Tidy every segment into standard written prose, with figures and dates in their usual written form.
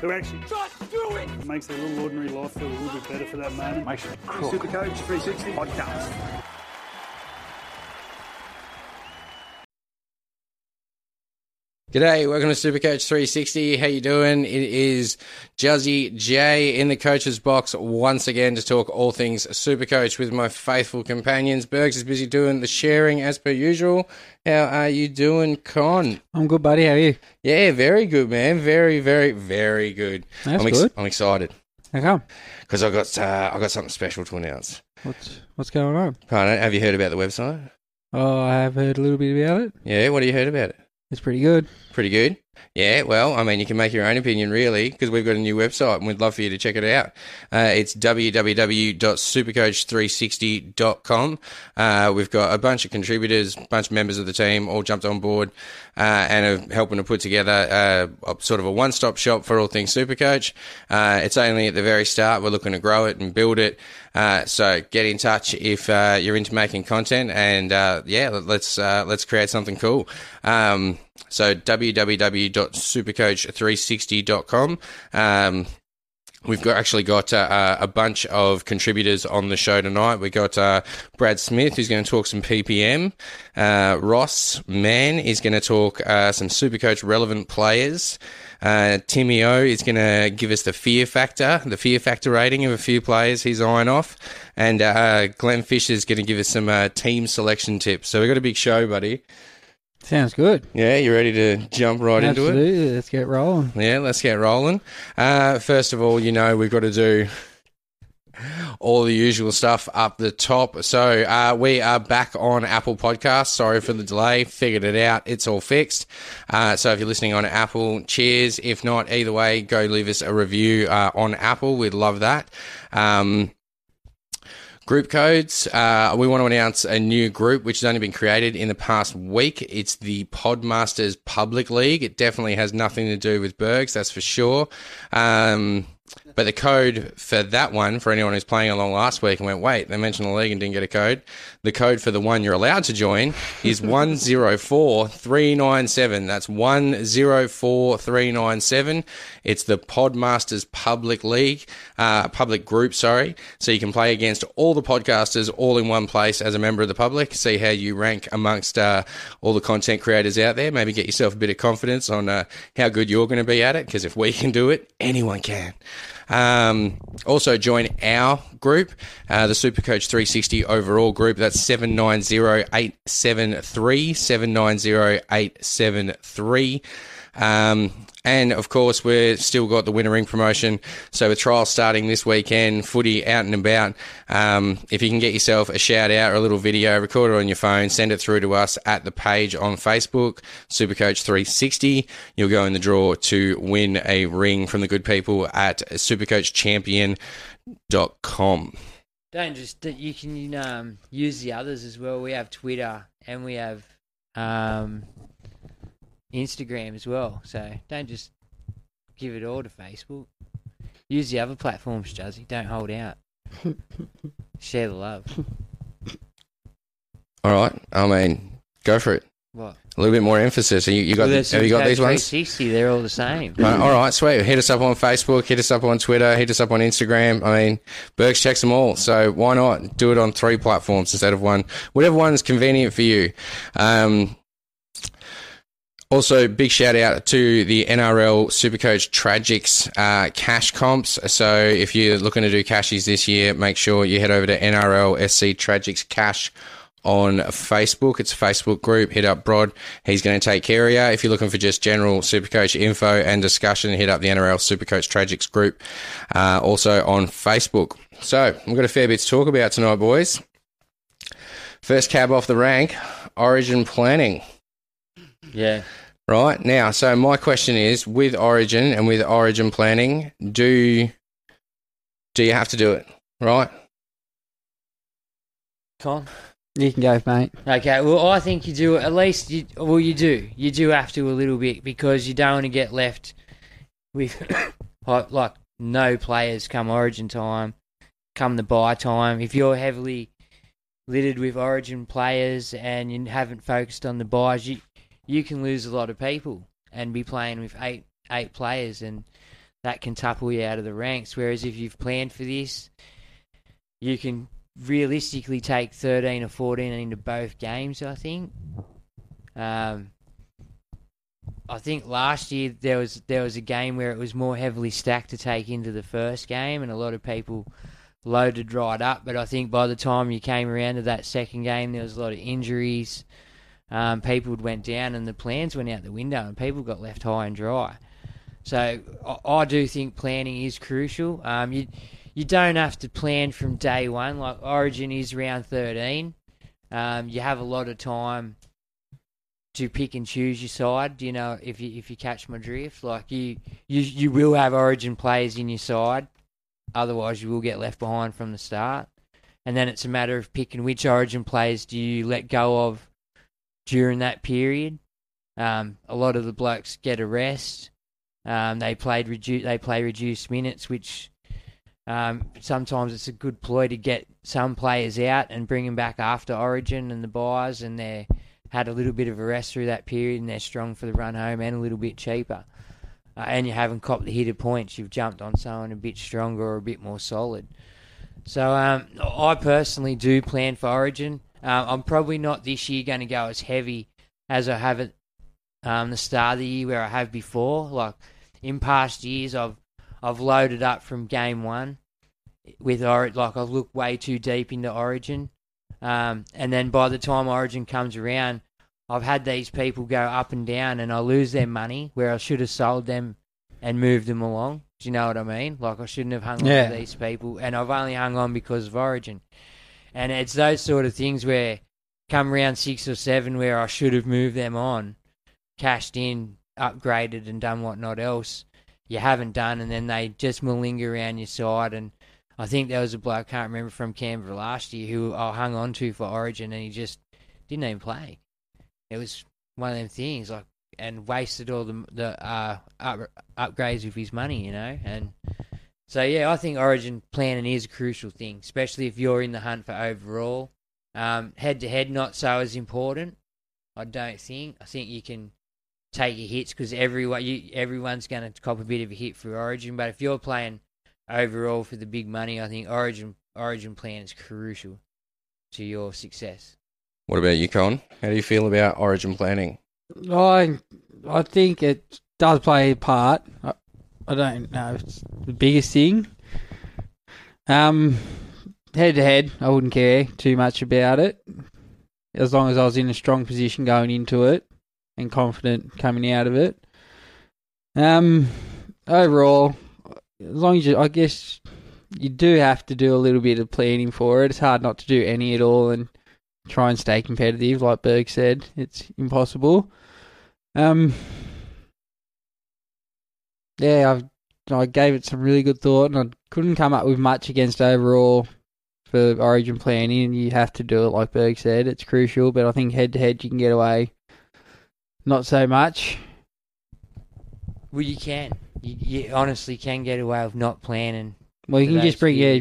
who actually just do it, it makes their little ordinary life feel a little bit better for that moment. Makes it cool. Supercoach 360 podcast. G'day, welcome to Supercoach 360. How you doing? It is Juzzy J in the coach's box once again to talk all things Supercoach with my faithful companions. Bergs is busy doing the sharing as per usual. How are you doing, Con? I'm good, buddy. How are you? Yeah, very good, man. Very, very, very good. That's good. I'm excited. How come? Because I got something special to announce. What's going on? Pardon, have you heard about the website? Oh, I have heard a little bit about it. Yeah, what have you heard about it? It's pretty good. Pretty good? Yeah, well, I mean, you can make your own opinion, really, because we've got a new website and we'd love for you to check it out. It's www.supercoach360.com. We've got a bunch of contributors, a bunch of members of the team all jumped on board and are helping to put together sort of a one-stop shop for all things Supercoach. It's only at the very start. We're looking to grow it and build it. So get in touch if you're into making content and, let's create something cool. So www.supercoach360.com. We've got a bunch of contributors on the show tonight. We got Brad Smith, who's going to talk some PPM. Ross Mann is going to talk some Supercoach relevant players. Timmy O is going to give us the fear factor rating of a few players he's eyeing off. And Glenn Fisher is going to give us some team selection tips. So we've got a big show, buddy. Sounds good. Yeah, you ready to jump right into it? Absolutely. Let's get rolling. Yeah, let's get rolling. First of all, you know, we've got to do all the usual stuff up the top. So we are back on Apple Podcasts. Sorry for the delay. Figured it out. It's all fixed. So if you're listening on Apple, cheers. If not, either way, go leave us a review on Apple. We'd love that. Group codes, we want to announce a new group which has only been created in the past week. It's the Podmasters Public League. It definitely has nothing to do with Bergs, that's for sure. But the code for that one, for anyone who's playing along last week and went, wait, they mentioned the league and didn't get a code, the code for the one you're allowed to join is 104397. That's 104397. It's the Podmasters Public League, public group, sorry. So you can play against all the podcasters all in one place as a member of the public, see how you rank amongst all the content creators out there. Maybe get yourself a bit of confidence on how good you're going to be at it, because if we can do it, anyone can. Also join our group, the Supercoach 360 overall group. That's 790873, 790873. And of course, we've still got the winter ring promotion. So with trials starting this weekend, footy out and about, if you can get yourself a shout out or a little video, record it on your phone, send it through to us at the page on Facebook, Supercoach 360. You'll go in the draw to win a ring from the good people at supercoachchampion.com. Don't just, you can use the others as well. We have Twitter and we have... Instagram as well, so don't just give it all to Facebook. Use the other platforms, Juzzy. Don't hold out. Share the love. All right, I mean, go for it. What? A little bit more emphasis. Have you got these ones? 360, they're all the same. All right, sweet. Hit us up on Facebook, hit us up on Twitter, hit us up on Instagram. I mean, Berks checks them all, so why not do it on three platforms instead of one? Whatever one's convenient for you. Also, big shout out to the NRL Supercoach Tragics cash comps. So if you're looking to do cashies this year, make sure you head over to NRL SC Tragics cash on Facebook. It's a Facebook group. Hit up Brod. He's going to take care of you. If you're looking for just general Supercoach info and discussion, hit up the NRL Supercoach Tragics group, also on Facebook. So we've got a fair bit to talk about tonight, boys. First cab off the rank, Origin planning. Yeah. Right. Now, so my question is, with Origin and with Origin planning, do you have to do it, right? Con? You can go, mate. Okay. Well, I think you do, at least, you do have to a little bit, because you don't want to get left with, like, no players come Origin time, come the bye time. If you're heavily littered with Origin players and you haven't focused on the buys, you can lose a lot of people and be playing with eight players, and that can tuple you out of the ranks. Whereas if you've planned for this, you can realistically take 13 or 14 into both games, I think. I think last year there was a game where it was more heavily stacked to take into the first game, and a lot of people loaded right up, but I think by the time you came around to that second game, there was a lot of injuries. People went down and the plans went out the window, and people got left high and dry. So I do think planning is crucial. You don't have to plan from day one. Like, Origin is round 13. You have a lot of time to pick and choose your side. You know, if you catch my drift, like, you will have Origin players in your side. Otherwise, you will get left behind from the start. And then it's a matter of picking which Origin players do you let go of during that period. A lot of the blokes get a rest. They play reduced minutes, which sometimes it's a good ploy to get some players out and bring them back after Origin and the buys, and they had a little bit of a rest through that period, and they're strong for the run home and a little bit cheaper. And you haven't copped the hit of points. You've jumped on someone a bit stronger or a bit more solid. So I personally do plan for Origin. I'm probably not this year going to go as heavy as I have at the start of the year where I have before. Like, in past years, I've loaded up from game one with Origin. Like, I've looked way too deep into Origin. And then by the time Origin comes around, I've had these people go up and down, and I lose their money where I should have sold them and moved them along. Do you know what I mean? Like, I shouldn't have hung on to these people, and I've only hung on because of Origin. And it's those sort of things where come round 6 or 7 where I should have moved them on, cashed in, upgraded, and done whatnot else you haven't done, and then they just malinger around your side. And I think there was a bloke, I can't remember, from Canberra last year who I hung on to for Origin, and he just didn't even play. It was one of them things, like, and wasted all the upgrades with his money, you know. And so, yeah, I think Origin planning is a crucial thing, especially if you're in the hunt for overall. Head-to-head, not so as important, I don't think. I think you can take your hits because everyone's going to cop a bit of a hit for Origin. But if you're playing overall for the big money, I think Origin plan is crucial to your success. What about you, Con? How do you feel about Origin planning? I think it does play a part. I don't know if it's the biggest thing. Head-to-head, I wouldn't care too much about it, as long as I was in a strong position going into it and confident coming out of it. Overall, as long as I guess you do have to do a little bit of planning for it. It's hard not to do any at all, and try and stay competitive, like Berg said. It's impossible. I gave it some really good thought, and I couldn't come up with much against overall for Origin planning, and you have to do it, like Berg said. It's crucial, but I think head-to-head you can get away not so much. Well, you can. You honestly can get away with not planning. Well, you can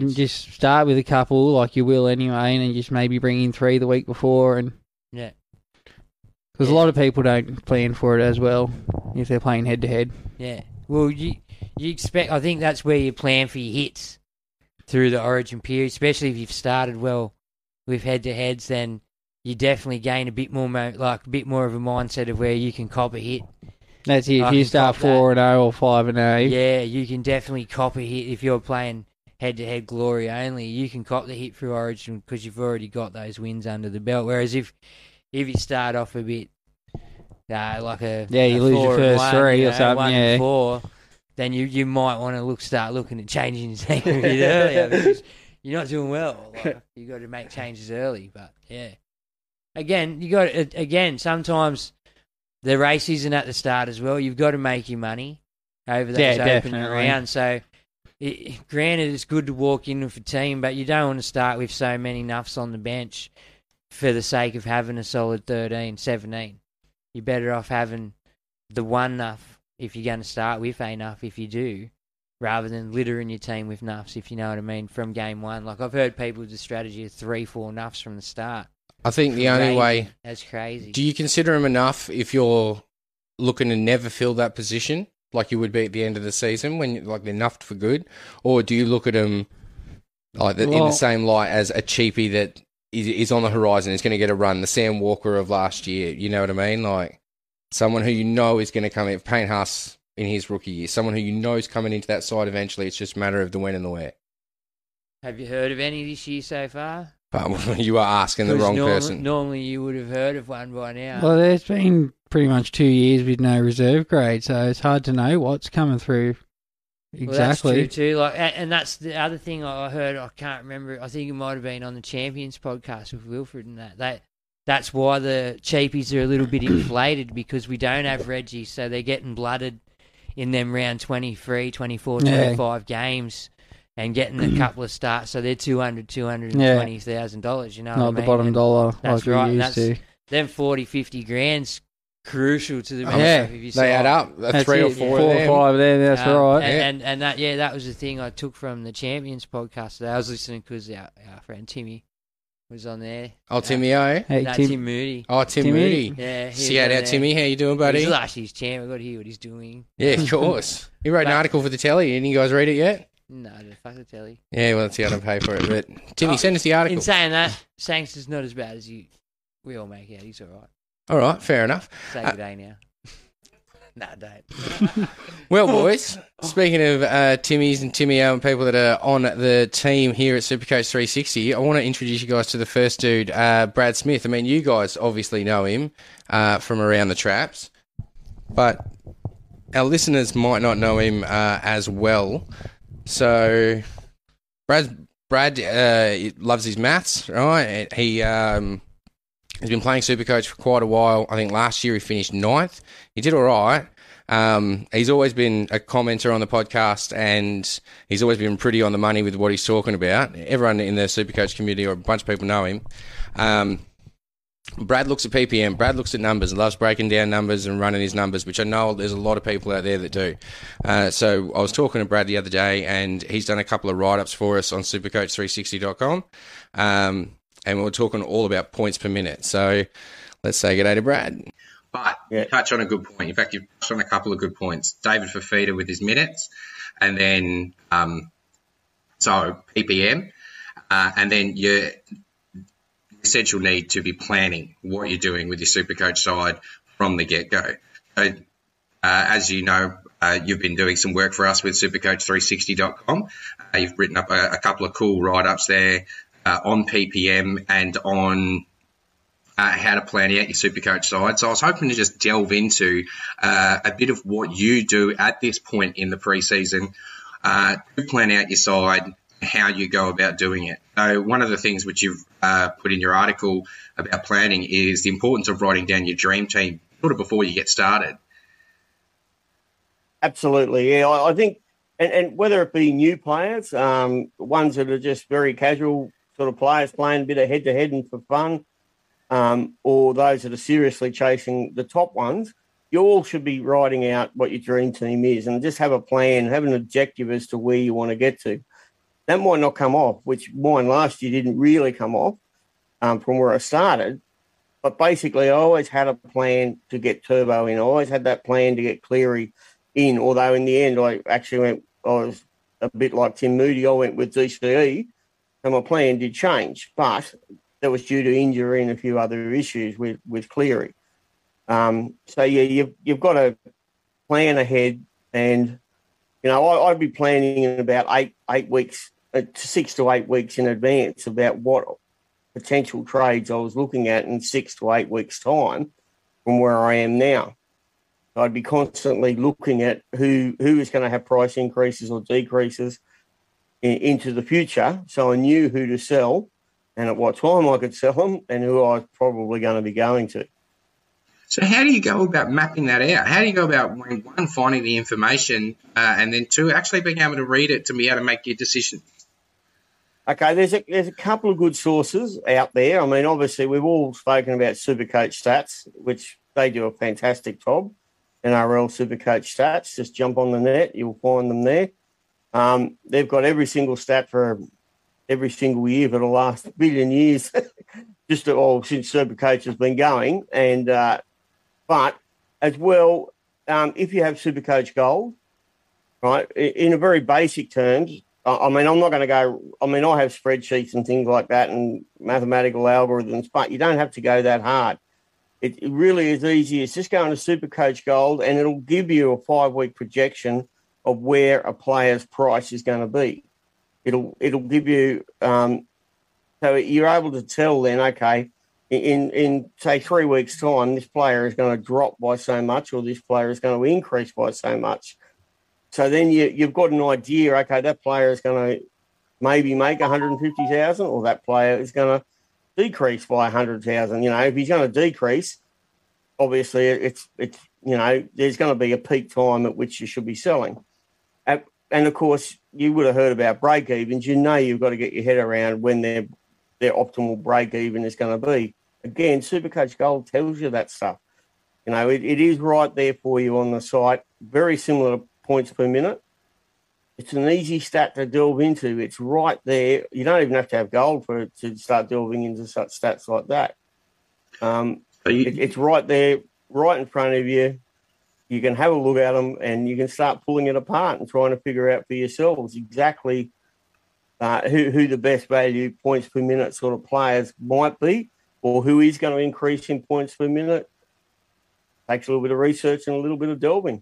just just start with a couple, like you will anyway, and then just maybe bring in 3 the week before, and because a lot of people don't plan for it as well if they're playing head to head. Yeah, well, you expect. I think that's where you plan for your hits through the Origin period, especially if you've started well with head to heads. Then you definitely gain a bit more, a bit more of a mindset of where you can cop a hit. That's it. If you start 4-0 or 5-0. Yeah, you can definitely cop a hit if you're playing head-to-head glory only, you can cop the hit through Origin because you've already got those wins under the belt. Whereas if you start off a bit like a you lose your first three or something, 1-4, then you might want to start looking at changing your team a bit earlier because you're not doing well. Like, you got to make changes early, but yeah. Again, you got sometimes the race isn't at the start as well. You've got to make your money over those opening rounds. So, granted, it's good to walk in with a team, but you don't want to start with so many nuffs on the bench for the sake of having a solid 13, 17. You're better off having the one nuff if you're going to start with a nuff if you do, rather than littering your team with nuffs, if you know what I mean, from game one. Like, I've heard people with the strategy of 3-4 nuffs from the start. I think the only way... That's crazy. Do you consider him enough if you're looking to never fill that position, like you would be at the end of the season, when like they're nuffed for good? Or do you look at him like in the same light as a cheapie that is on the horizon, is going to get a run, the Sam Walker of last year, you know what I mean? Like someone who you know is going to come in, Payne Haas in his rookie year, someone who you know is coming into that side eventually, it's just a matter of the when and the where. Have you heard of any this year so far? But you are asking the wrong person. Normally you would have heard of one by now. Well, there's been pretty much 2 years with no reserve grade, so it's hard to know what's coming through exactly. Well, that's true too. Like, and that's the other thing I heard, I can't remember, I think it might have been on the Champions podcast with Wilfred and that. That's why the cheapies are a little bit inflated because we don't have Reggie, so they're getting blooded in them round 23, 24, 25 games. And getting a couple of starts, so they're $200,000 to $220,000. You know, not the bottom dollar. That's right. And that's them 40-50 grand's crucial to the match. Yeah, they add up. 3 or 4 or 5 there. That's right. And that that was the thing I took from the Champions podcast today. I was listening because our friend Timmy was on there. Oh, Timmy O. Hey, Tim Moody. Oh, Tim Moody. Yeah. Shout out, Timmy. How you doing, buddy? He's last year's champ. We've got to hear what he's doing. Yeah, of course. He wrote an article for the telly. Any guys read it yet? No, fuck the telly. Yeah, well, that's the other pay for it. But Timmy, send us the article. In saying that, Sangster's not as bad as we all make out. He's all right. All right, fair enough. Say good day now. Nah, don't. Well, boys, speaking of Timmy's and Timmy O and people that are on the team here at Supercoach 360, I want to introduce you guys to the first dude, Brad Smith. I mean, you guys obviously know him from around the traps, but our listeners might not know him as well. So, Brad loves his maths, right? He has been playing Supercoach for quite a while. I think last year he finished 9th. He did all right. He's always been a commenter on the podcast, and he's always been pretty on the money with what he's talking about. Everyone in the Supercoach community or a bunch of people know him. Brad looks at PPM. Brad looks at numbers. Loves breaking down numbers and running his numbers, which I know there's a lot of people out there that do. So I was talking to Brad the other day, and he's done a couple of write-ups for us on supercoach360.com, and we were talking all about points per minute. So let's say good day to Brad. But you touch on a good point. In fact, you've touched on a couple of good points. David Fafita with his minutes, and then so PPM, and then your essential need to be planning what you're doing with your Supercoach side from the get-go. So, as you know, you've been doing some work for us with supercoach360.com. You've written up a couple of cool write-ups there on PPM and on how to plan out your Supercoach side. So I was hoping to just delve into a bit of what you do at this point in the pre-season to plan out your side, how you go about doing it. So one of the things which you've put in your article about planning is the importance of writing down your dream team sort of before you get started. Absolutely, yeah. I think, and whether it be new players, ones that are just very casual sort of players playing a bit of head-to-head and for fun, or those that are seriously chasing the top ones, you all should be writing out what your dream team is and just have a plan, have an objective as to where you want to get to. That might not come off, which mine last year didn't really come off from where I started. But basically, I always had a plan to get Turbo in. I always had that plan to get Cleary in, although in the end, I was a bit like Tim Moody. I went with DCE, and my plan did change. But that was due to injury and a few other issues with Cleary. So, yeah, you've got to plan ahead and... You know, I'd be planning in about eight weeks 6 to 8 weeks in advance about what potential trades I was looking at in 6 to 8 weeks' time from where I am now. I'd be constantly looking at who is going to have price increases or decreases into the future, so I knew who to sell and at what time I could sell them and who I was probably going to be going to. So how do you go about mapping that out? How do you go about, one, finding the information, and then, two, actually being able to read it to be able to make your decision? Okay, there's a couple of good sources out there. I mean, obviously, we've all spoken about Supercoach Stats, which they do a fantastic job, NRL Supercoach Stats. Just jump on the net, you'll find them there. They've got every single stat for every single year for the last billion years, just since Supercoach has been going. And but as well, if you have Supercoach Gold, right, in a very basic terms, I mean, I'm not going to go, I mean, I have spreadsheets and things like that and mathematical algorithms, but you don't have to go that hard. It really is easy. It's just going to Supercoach Gold and it'll give you a 5-week projection of where a player's price is going to be. It'll give you, so you're able to tell then, okay, in say 3 weeks' time, this player is going to drop by so much or this player is going to increase by so much. So then you've got an idea, okay, that player is going to maybe make $150,000 or that player is going to decrease by $100,000. You know, if he's going to decrease, obviously it's you know, there's going to be a peak time at which you should be selling. And, of course, you would have heard about break-evens. You know you've got to get your head around when their optimal break-even is going to be. Again, Supercoach Gold tells you that stuff. You know, it is right there for you on the site, very similar to points per minute. It's an easy stat to delve into. It's right there. You don't even have to have gold for it to start delving into such stats like that. It's right there, right in front of you. You can have a look at them and you can start pulling it apart and trying to figure out for yourselves exactly who the best value points per minute sort of players might be or who is going to increase in points per minute. Takes a little bit of research and a little bit of delving.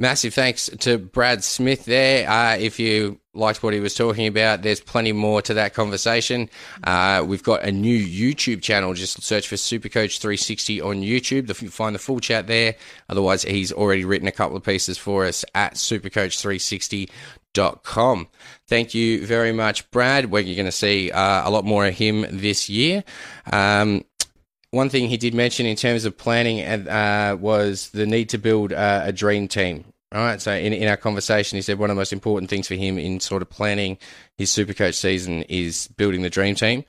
Massive thanks to Brad Smith there. If you liked what he was talking about, there's plenty more to that conversation. We've got a new YouTube channel. Just search for Supercoach 360 on YouTube. You'll find the full chat there. Otherwise, he's already written a couple of pieces for us at supercoach360.com. Thank you very much, Brad. We're going to see a lot more of him this year. One thing he did mention in terms of planning was the need to build a dream team. All right, so in our conversation, he said one of the most important things for him in sort of planning his Supercoach season is building the dream team.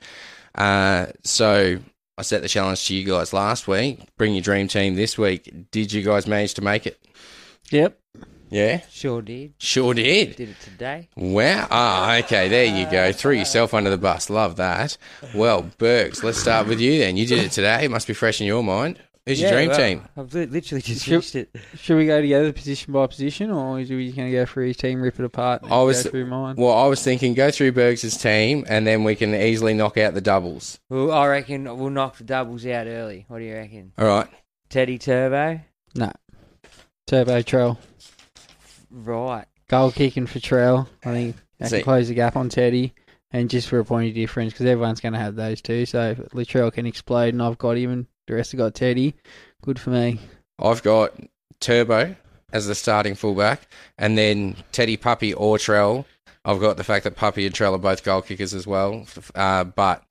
So I set the challenge to you guys last week. Bring your dream team this week. Did you guys manage to make it? Yep. Yeah? Sure did. Did it today. Wow. Ah, okay, there you go. Threw yourself under the bus. Love that. Well, Burks, let's start with you then. You did it today. It must be fresh in your mind. Who's your dream team? I've literally just finished it. Should we go together position by position, or are we going to go through each team, rip it apart, and go through mine? Well, I was thinking go through Burks' team, and then we can easily knock out the doubles. Well, I reckon we'll knock the doubles out early. What do you reckon? All right. Teddy Turbo? No. Turbo Trell. Right. Goal kicking for Trell. I think that can close the gap on Teddy and just for a point of difference because everyone's going to have those two. So if Latrell can explode and I've got him and the rest have got Teddy, good for me. I've got Turbo as the starting fullback and then Teddy, Puppy or Trell. I've got the fact that Puppy and Trell are both goal kickers as well. But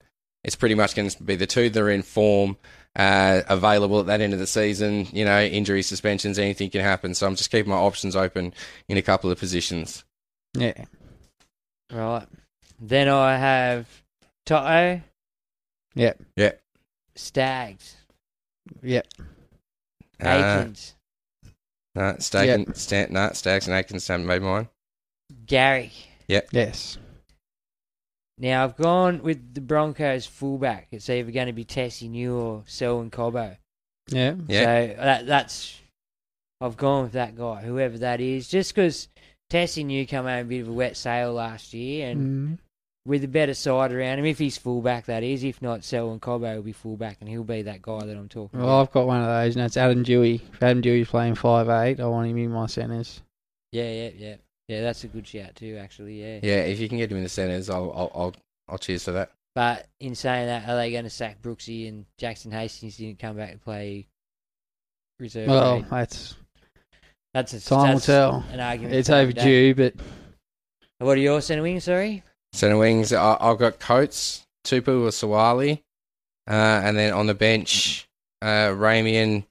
it's pretty much going to be the two that are in form. Available at that end of the season, you know, injuries, suspensions, anything can happen. So I'm just keeping my options open in a couple of positions. Yeah. Right. Then I have Toto. Yep. Yep. Stags. Yep. Aikens. Stags and Aikens haven't made mine. Gary. Yep. Yes. Now, I've gone with the Broncos fullback. It's either going to be Tessie New or Selwyn Cobbo. Yeah. Yep. So that's... I've gone with that guy, whoever that is, just because Tessie New came out a bit of a wet sail last year and with a better side around him, if he's fullback, that is. If not, Selwyn Cobbo will be fullback and he'll be that guy that I'm talking about. Well, I've got one of those, and that's Adam Dewey. If Adam Dewey's playing 5'8", I want him in my centres. Yeah. Yeah, that's a good shout too, actually, yeah. Yeah, if you can get him in the centres, I'll cheers for that. But in saying that, are they going to sack Brooksy and Jackson Hastings didn't come back to play reserve? Well, Time will tell. An argument. It's overdue, but... What are your centre wings, sorry? Centre wings, I've got Coates, Tupu or Suali, and then on the bench, Ramian,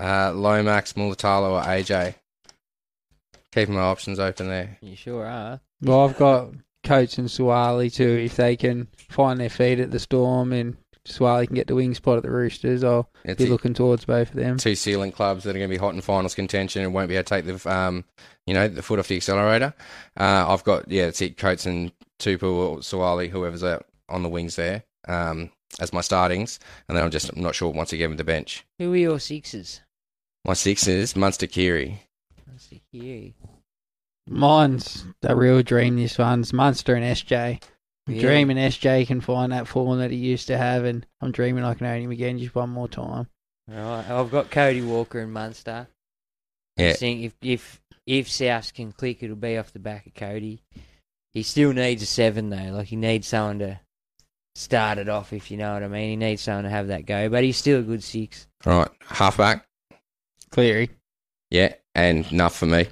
Lomax, Mulatalo or AJ. Keeping my options open there. You sure are. Well, I've got Coates and Suali too. If they can find their feet at the Storm and Suali can get the wing spot at the Roosters, I'll be looking towards both of them. Two ceiling clubs that are going to be hot in finals contention and won't be able to take the foot off the accelerator. I've got, that's it, Coates and Tupu or Suali, whoever's out on the wings there, as my startings. And then I'm not sure once again with the bench. Who are your sixes? My sixes, Munster Keary. Munster Keary. Mine's a real dream, this one's Munster and SJ. I'm dreaming SJ can find that form that he used to have, and I'm dreaming I can own him again just one more time. All right, I've got Cody Walker and Munster. Yeah. I think if Souths can click, it'll be off the back of Cody. He still needs a 7 though. Like, he needs someone to start it off, if you know what I mean. He needs someone to have that go, but he's still a good 6. All right, halfback, Cleary. Yeah, and Nuff for me.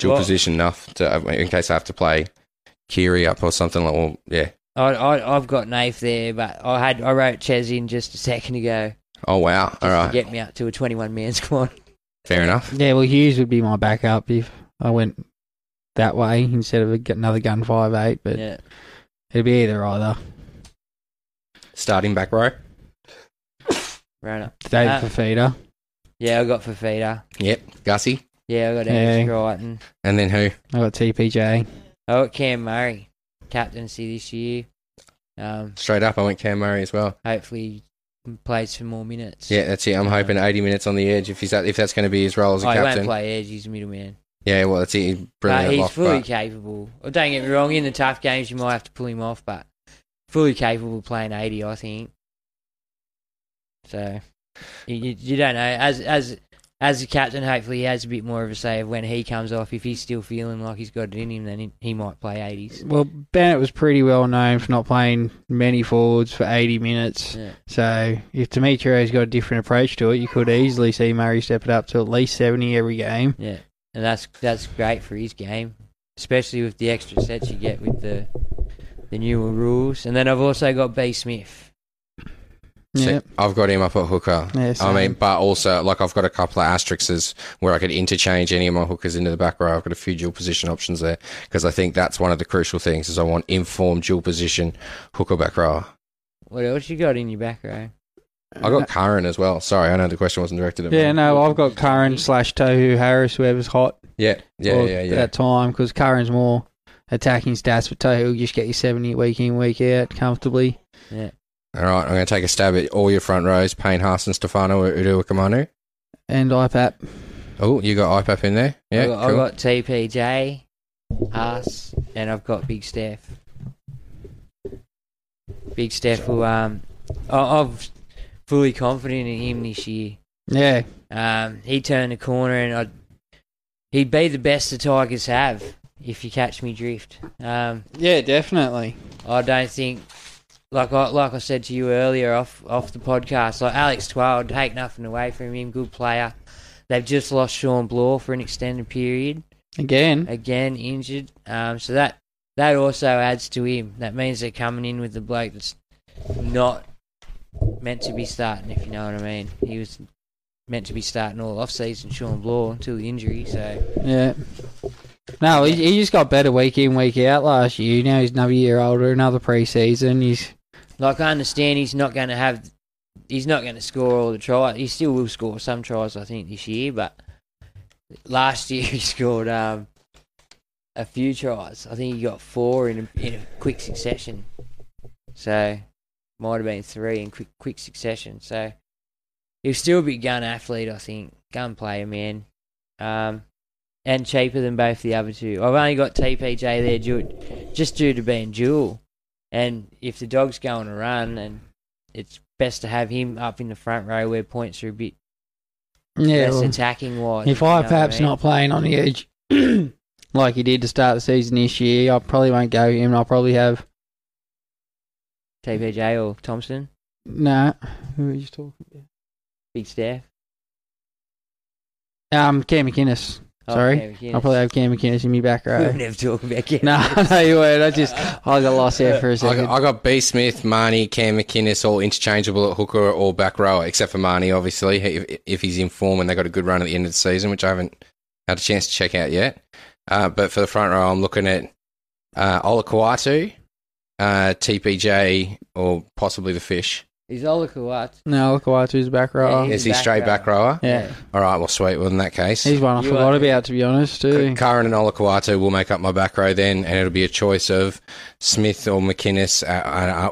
Dual position Nuff in case I have to play Keary up or something like that. Yeah. I've got Nath there, but I wrote Ches in just a second ago. Oh, wow. All right. To get me up to a 21-man squad. Fair enough. Yeah, well, Hughes would be my backup if I went that way instead of another gun 5'8", but it'd be either. Starting back row. Right up. David Fafita. Yeah, I got Fafita. Yep. Gussie. Yeah, I got Andrew Crichton. And then who? I got TPJ. I went Cam Murray, captaincy this year. Straight up, I went Cam Murray as well. Hopefully he plays for more minutes. Yeah, that's it. I'm hoping 80 minutes on the edge if that's going to be his role as a captain. He won't play edge, he's a middleman. Yeah, well, that's it. He's fully capable. Well, don't get me wrong, in the tough games you might have to pull him off, but fully capable of playing 80, I think. So, you don't know. As a captain, hopefully he has a bit more of a say of when he comes off. If he's still feeling like he's got it in him, then he might play 80s. Well, Bennett was pretty well known for not playing many forwards for 80 minutes. Yeah. So if Demetrio's got a different approach to it, you could easily see Murray step it up to at least 70 every game. Yeah, and that's great for his game, especially with the extra sets you get with the newer rules. And then I've also got B. Smith. So yep. I've got him up at hooker. Yeah, I mean, but also, like, I've got a couple of asterisks where I could interchange any of my hookers into the back row. I've got a few dual position options there because I think that's one of the crucial things is I want informed dual position hooker back row. What else you got in your back row? I got Curran as well. Sorry, I know the question wasn't directed at me. Yeah, no, I've got Curran / Tohu Harris, whoever's hot. Yeah. That time, because Curran's more attacking stats, but Tohu will just get you 70 week in, week out comfortably. Yeah. All right, I'm going to take a stab at all your front rows, Payne Haas and Stefano Uduakamanu. And IPAP. Oh, you got IPAP in there? Yeah, I've got TPJ, Haas, and I've got Big Steph. Big Steph, who I'm fully confident in him this year. Yeah. He turned the corner and he'd be the best the Tigers have, if you catch me drift. Yeah, definitely. I don't think... Like I said to you earlier off the podcast, like Alex Twal, take nothing away from him, good player. They've just lost Sean Bloor for an extended period. Again, injured. So that also adds to him. That means they're coming in with the bloke that's not meant to be starting, if you know what I mean. He was meant to be starting all off season, Sean Bloor, until the injury. So yeah. No, he just got better week in, week out last year. Now he's another year older, another pre-season. He's like, I understand he's not going to have, he's not going to score all the tries. He still will score some tries, I think, this year. But last year he scored a few tries. I think he got four in a quick succession. So might have been three in quick succession. So he'll still be a gun athlete, I think. Gun player, man. And cheaper than both the other two. I've only got TPJ there due to being dual. And if the dog's going to run, and it's best to have him up in the front row where points are a bit less attacking-wise. If IPAP's not playing on the edge like he did to start the season this year, I probably won't go him. I'll probably have TPJ or Thompson. Nah. Who are you talking about? Big Steph. Cam McInnes. Sorry, I'll probably have Cam McInnes in my back row. We were never talking about Cam McInnes. No, you weren't. I got lost there for a second. I got B. Smith, Marnie, Cam McInnes, all interchangeable at hooker or back row, except for Marnie, obviously, if he's in form and they got a good run at the end of the season, which I haven't had a chance to check out yet. But for the front row, I'm looking at Ola Kawatu, TPJ, or possibly the Fish. He's Ola Kawatu. No, Ola Kawatu's back rower. Yeah, is he back straight rower. Back rower? Yeah. All right, well, sweet. Well, in that case. He's one I forgot about, to be honest, too. Curran and Ola Kawatu will make up my back row then, and it'll be a choice of Smith or McInnes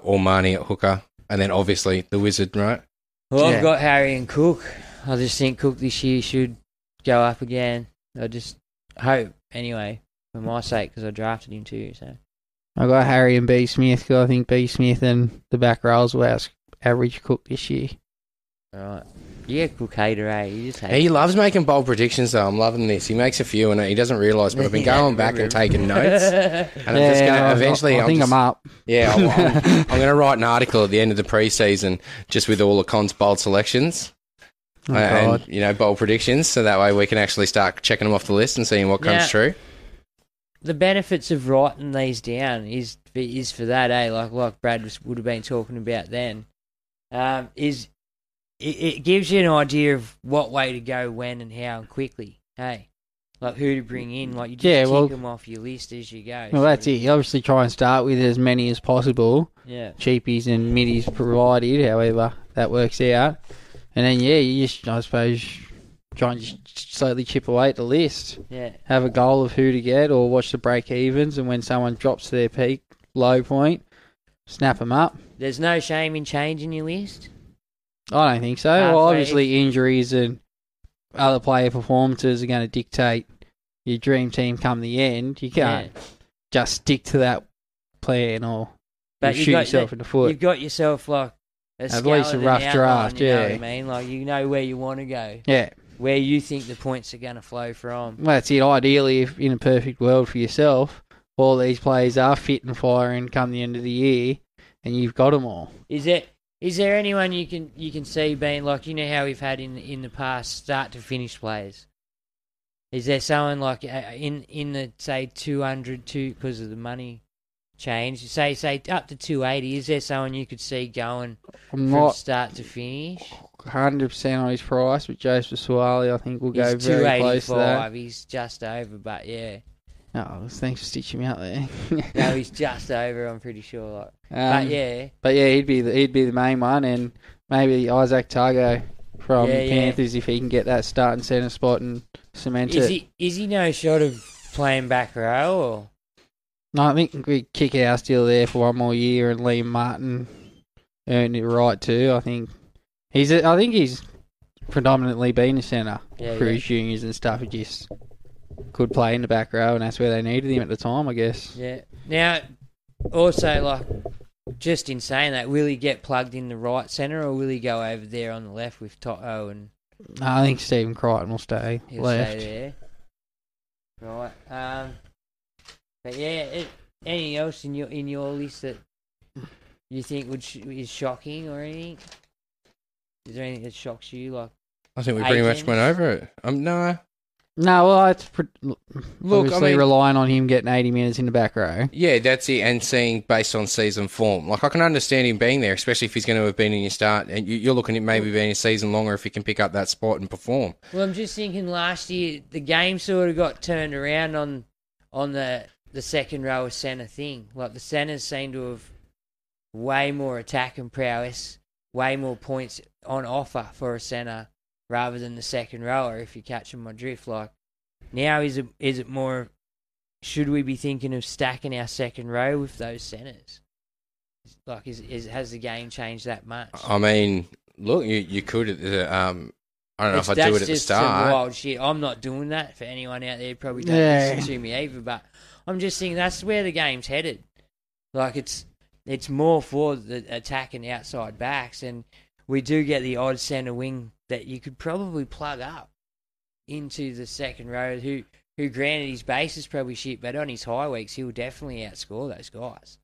or Marnie at hooker, and then obviously the Wizard, right? Well, yeah. I've got Harry and Cook. I just think Cook this year should go up again. I just hope, anyway, for my sake, because I drafted him too. So I got Harry and B. Smith, because I think B. Smith and the back rows will ask. Average Cook this year. Right. Yeah, Cook hater, eh? He loves making bold predictions, though. I'm loving this. He makes a few, and he doesn't realise, but I've been going back and taking notes. And I'm just going to eventually... I think I'm up. Yeah, I'm going to write an article at the end of the pre-season just with all the Con's bold selections and, bold predictions, so that way we can actually start checking them off the list and seeing what comes true. The benefits of writing these down is for that, eh? Like Brad would have been talking about then. It gives you an idea of what way to go, when and how and quickly, hey? Like who to bring in. Like you just tick them off your list as you go. Well, so that's it. You obviously try and start with as many as possible. Yeah. Cheapies and middies provided, however that works out. And then, you just, I suppose, try and just slowly chip away at the list. Yeah. Have a goal of who to get or watch the break-evens, and when someone drops their peak, low point, snap them up. There's no shame in changing your list? I don't think so. Well, obviously injuries and other player performances are going to dictate your dream team come the end. You can't just stick to that plan or shoot yourself in the foot. You've got yourself like at least a rough draft, you know what I mean? Like you know where you want to go. Yeah. Where you think the points are going to flow from. Well, that's it. Ideally, if in a perfect world for yourself, all these players are fit and firing come the end of the year, and you've got them all. Is there anyone you can see being like, you know how we've had in the past start to finish players? Is there someone like in the say 200 because of the money change, say up to 280? Is there someone you could see going from start to finish? 100% on his price, but Joseph Suali I think will go very close to that. He's just over, but yeah. Oh, thanks for stitching me out there. No, he's just over, I'm pretty sure. Like. But he'd be the main one, and maybe Isaac Targo from Panthers if he can get that start and centre spot and cement it. Is he no shot of playing back row? Or? No, I think we kick our still there for one more year, and Liam Martin earned it right too. I think he's predominantly been a centre for his juniors and stuff. It just... could play in the back row, and that's where they needed him at the time, I guess. Yeah. Now, also, just in saying that, will he get plugged in the right centre, or will he go over there on the left with Toto and... No, I think Stephen Crichton will stay left. Stay there. Right. Anything else in your list that you think is shocking or anything? Is there anything that shocks you? I think we pretty much went over it. No. No, well, it's relying on him getting 80 minutes in the back row. Yeah, that's it, and seeing based on season form. I can understand him being there, especially if he's going to have been in your start, and you're looking at maybe being a season longer if he can pick up that spot and perform. Well, I'm just thinking last year the game sort of got turned around on on the second row of centre thing. Like the centres seem to have way more attack and prowess, way more points on offer for a centre rather than the second rower, if you catch my drift. Like now is it more, should we be thinking of stacking our second row with those centres? Like, has the game changed that much? I mean, look, you could at the I don't know if I do it at the start. That's just some wild shit. I'm not doing that for anyone out there who probably don't listen to me either, but I'm just thinking that's where the game's headed. Like, it's more for the attack and outside backs, and we do get the odd centre wing that you could probably plug up into the second row who, granted, his base is probably shit, but on his high weeks, he'll definitely outscore those guys.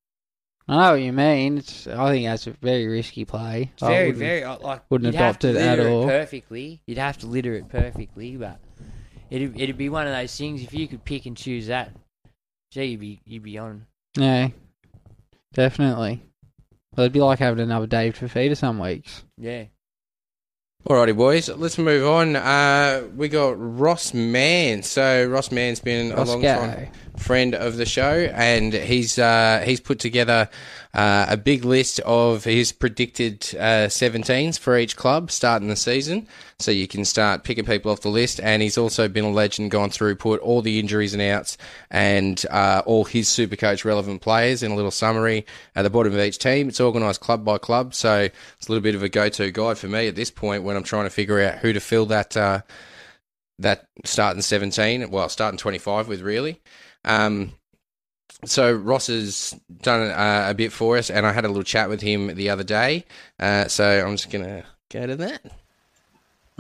I know what you mean. I think that's a very risky play. Very. Like, wouldn't adopt it at all. You'd have to litter it perfectly, but it'd be one of those things. If you could pick and choose that, gee, you'd be on. Yeah, definitely. Well, it'd be like having another Dave Fafita some weeks. Yeah. Alrighty, boys. Let's move on. We got Ross Mann. So Ross Mann's been a long time friend of the show, and he's put together a big list of his predicted 17s for each club starting the season, so you can start picking people off the list. And he's also been a legend, gone through, put all the injuries and outs and all his Supercoach relevant players in a little summary at the bottom of each team. It's organised club by club, so it's a little bit of a go-to guide for me at this point when I'm trying to figure out who to fill that starting 17, well, starting 25 with, really. So Ross has done a bit for us, and I had a little chat with him the other day. So I'm just going to go to that.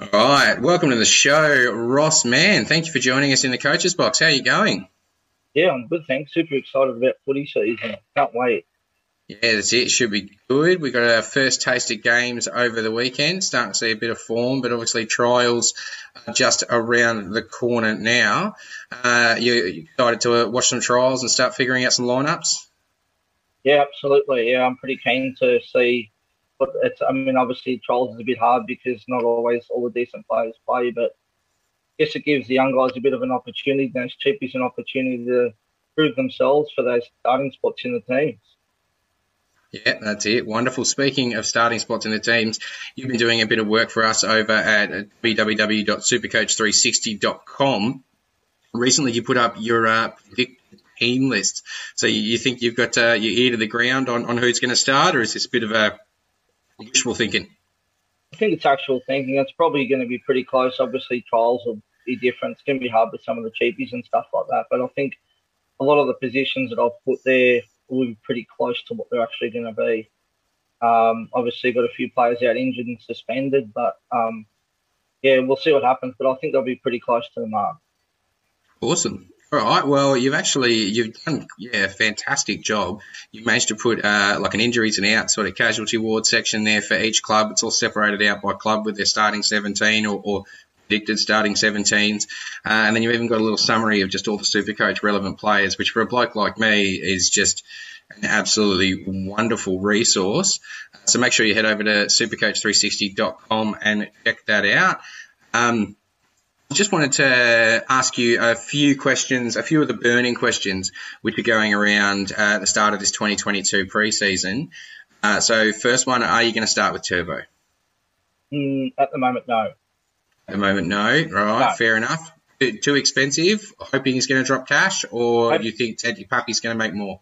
All right. Welcome to the show, Ross Mann. Thank you for joining us in the Coach's Box. How are you going? Yeah, I'm good, thanks. Super excited about footy season. Can't wait. Yeah, that's it. Should be good. We got our first taste of games over the weekend. Starting to see a bit of form, but obviously trials are just around the corner now. You excited to watch some trials and start figuring out some lineups? Yeah, absolutely. Yeah, I'm pretty keen to see. But obviously trials is a bit hard because not always all the decent players play. But I guess it gives the young guys a bit of an opportunity. Those cheapies an opportunity to prove themselves for those starting spots in the teams. Yeah, that's it. Wonderful. Speaking of starting spots in the teams, you've been doing a bit of work for us over at www.supercoach360.com. Recently, you put up your predicted team list. So you think you've got your ear to the ground on who's going to start, or is this a bit of a wishful thinking? I think it's actual thinking. It's probably going to be pretty close. Obviously, trials will be different. It's going to be hard with some of the cheapies and stuff like that. But I think a lot of the positions that I've put there will be pretty close to what they're actually going to be. Obviously, got a few players out injured and suspended, but we'll see what happens. But I think they'll be pretty close to the mark. Awesome. All right. Well, you've done a fantastic job. You managed to put like an injuries and out sort of casualty ward section there for each club. It's all separated out by club with their starting 17 or predicted starting 17s, and then you've even got a little summary of just all the Supercoach relevant players, which for a bloke like me is just an absolutely wonderful resource. So make sure you head over to supercoach360.com and check that out. I just wanted to ask you a few of the burning questions which are going around at the start of this 2022 preseason. So first one, are you going to start with Turbo? At the moment, no. At the moment, no. Right, no. Fair enough. Too expensive, hoping he's going to drop cash, or you think Teddy Pappy's going to make more?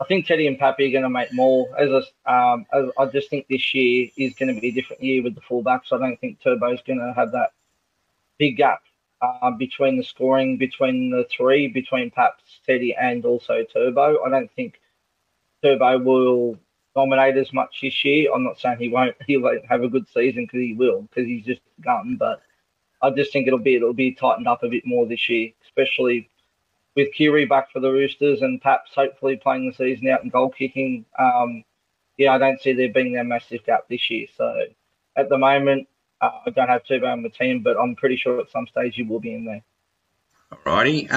I think Teddy and Pappy are going to make more. I just think this year is going to be a different year with the fullbacks. I don't think Turbo's going to have that big gap between the scoring, between the three, between Paps, Teddy, and also Turbo. I don't think Turbo will dominate as much this year. I'm not saying he won't. He won't have a good season, because he will, because he's just a gun. But I just think it'll be tightened up a bit more this year, especially with Keary back for the Roosters and Paps hopefully playing the season out and goal kicking. I don't see there being that massive gap this year. So at the moment, I don't have Turbo on the team, but I'm pretty sure at some stage he will be in there. Alrighty,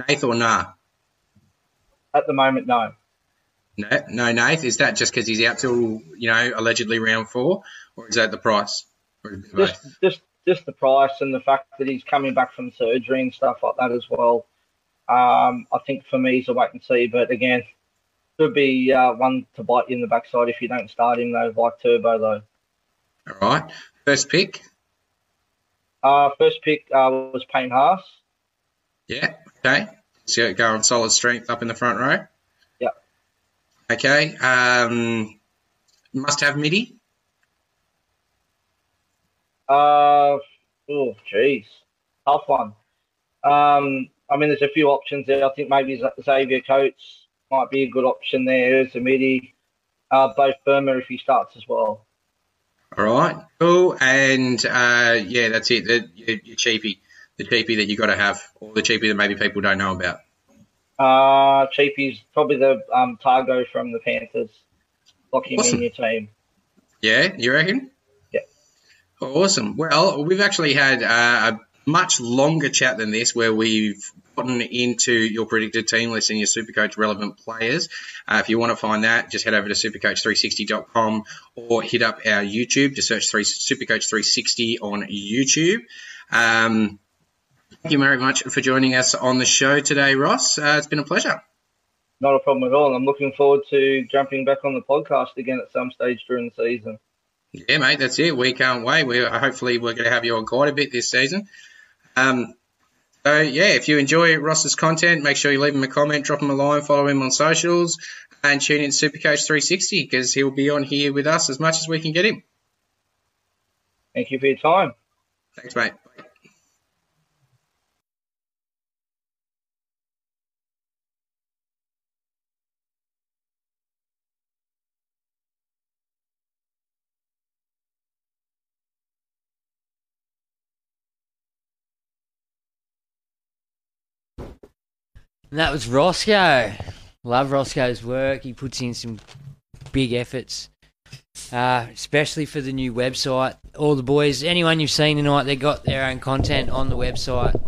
Nath or Nah? At the moment, no. No, Nath. Is that just because he's out till allegedly round 4, or is that the price? Just the price and the fact that he's coming back from surgery and stuff like that as well. I think for me, he's a wait and see. But again, could be one to bite you in the backside if you don't start him, though, like Turbo, though. All right. First pick? First pick was Payne Haas. Yeah, okay. So you go on solid strength up in the front row? Yeah. Okay. Must have midi? Oh, geez. Tough one. I mean, there's a few options there. I think maybe Xavier Coates might be a good option there as a midi. Both Burma if he starts as well. All right, cool. And, yeah, that's it. Your cheapie. The cheapie that you got to have, or the cheapie that maybe people don't know about. Cheapie's probably the Targo from the Panthers. Lock him in your team. Yeah, you reckon? Yeah. Awesome. Well, we've actually had a much longer chat than this, where we've gotten into your predicted team list and your Supercoach relevant players. If you want to find that, just head over to supercoach360.com or hit up our YouTube. Just search Supercoach 360 on YouTube. Thank you very much for joining us on the show today, Ross. It's been a pleasure. Not a problem at all. I'm looking forward to jumping back on the podcast again at some stage during the season. Yeah, mate, that's it. We can't wait. Hopefully we're going to have you on quite a bit this season. So, yeah, if you enjoy Ross's content, make sure you leave him a comment, drop him a line, follow him on socials, and tune in to Supercoach 360 because he'll be on here with us as much as we can get him. Thank you for your time. Thanks, mate. And that was Roscoe. Love Roscoe's work. He puts in some big efforts, especially for the new website. All the boys, anyone you've seen tonight, they got their own content on the website,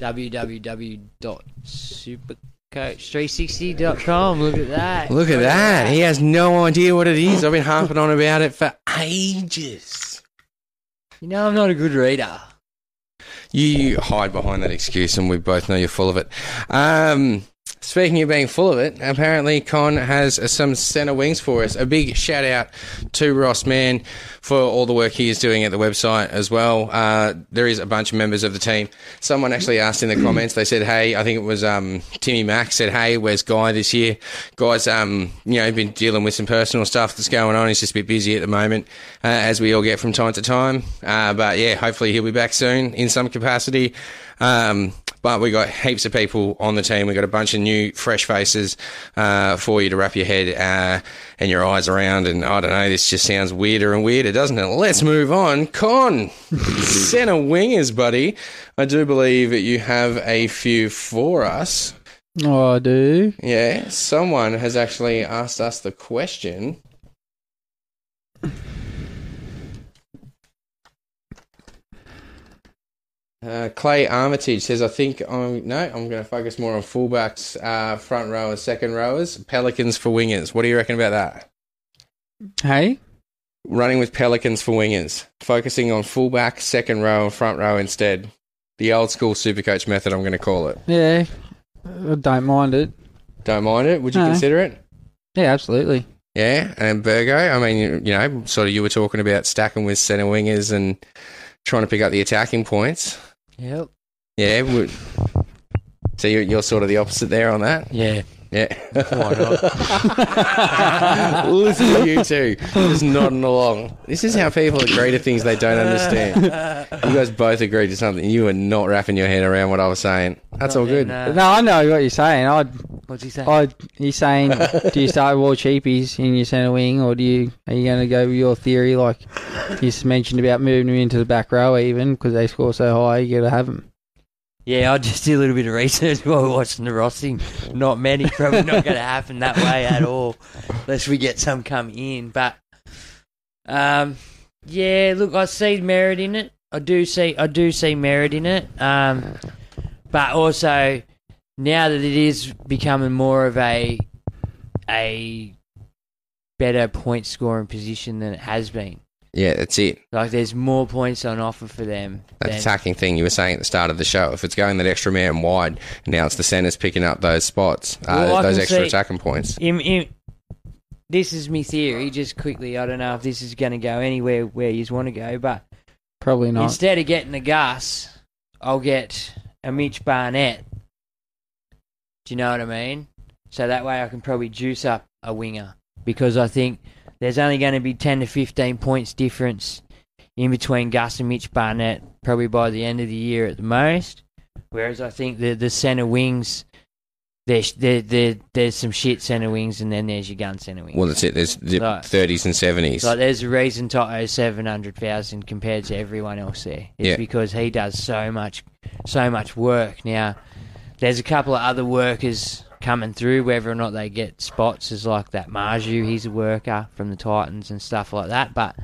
www.supercoach360.com. Look at that. Look at that. He has no idea what it is. I've been harping on about it for ages. You know, I'm not a good reader. You hide behind that excuse, and we both know you're full of it. Speaking of being full of it, apparently Con has some centre wings for us. A big shout-out to Ross Mann for all the work he is doing at the website as well. There is a bunch of members of the team. Someone actually asked in the comments, they said, hey, I think it was Timmy Mack said, hey, where's Guy this year? Guy's been dealing with some personal stuff that's going on. He's just a bit busy at the moment, as we all get from time to time. But, yeah, hopefully he'll be back soon in some capacity. But we got heaps of people on the team. We got a bunch of new, fresh faces for you to wrap your head and your eyes around. And I don't know, this just sounds weirder and weirder, doesn't it? Let's move on. Con, centre wingers, buddy. I do believe you have a few for us. Oh, I do. Yeah, someone has actually asked us the question. Clay Armitage says, I'm going to focus more on fullbacks, front rowers, second rowers, Pelicans for wingers. What do you reckon about that? Hey? Running with Pelicans for wingers, focusing on fullback, second row, and front row instead. The old school Supercoach method, I'm going to call it. Yeah. I don't mind it. Don't mind it? Would you consider it? Yeah, absolutely. Yeah. And Burgo, I mean, sort of you were talking about stacking with centre wingers and trying to pick up the attacking points. Yep. Yeah. So you're sort of the opposite there on that? Yeah. Yeah. Why not? Listen to you two. Just nodding along. This is how people agree to things they don't understand. You guys both agree to something. You were not wrapping your head around what I was saying. That's all good. No, I know what you're saying. What's he saying? He's saying, do you start with all cheapies in your centre wing, or are you going to go with your theory like you mentioned about moving them into the back row even because they score so high, you got to have them? Yeah, I just did a little bit of research while watching the rossing. Not many, probably not going to happen that way at all, unless we get some come in. But, yeah, look, I see merit in it. I do see merit in it. But also, now that it is becoming more of a better point scoring position than it has been, Yeah, that's it. Like, there's more points on offer for them. That attacking thing you were saying at the start of the show. If it's going that extra man wide, now it's the centres picking up those spots, those extra attacking points. This is my theory, just quickly. I don't know if this is going to go anywhere where you want to go, but probably not. Instead of getting a Gus, I'll get a Mitch Barnett. Do you know what I mean? So that way I can probably juice up a winger, because I think there's only going to be 10 to 15 points difference in between Gus and Mitch Barnett probably by the end of the year at the most, whereas I think the centre wings, there's some shit centre wings, and then there's your gun centre wings. Well, that's it. There's the 30s and 70s. Like, there's a reason Toto's 700,000 compared to everyone else there. It's because he does so much work. Now, there's a couple of other workers coming through, whether or not they get spots is like that Marju, he's a worker from the Titans and stuff like that, but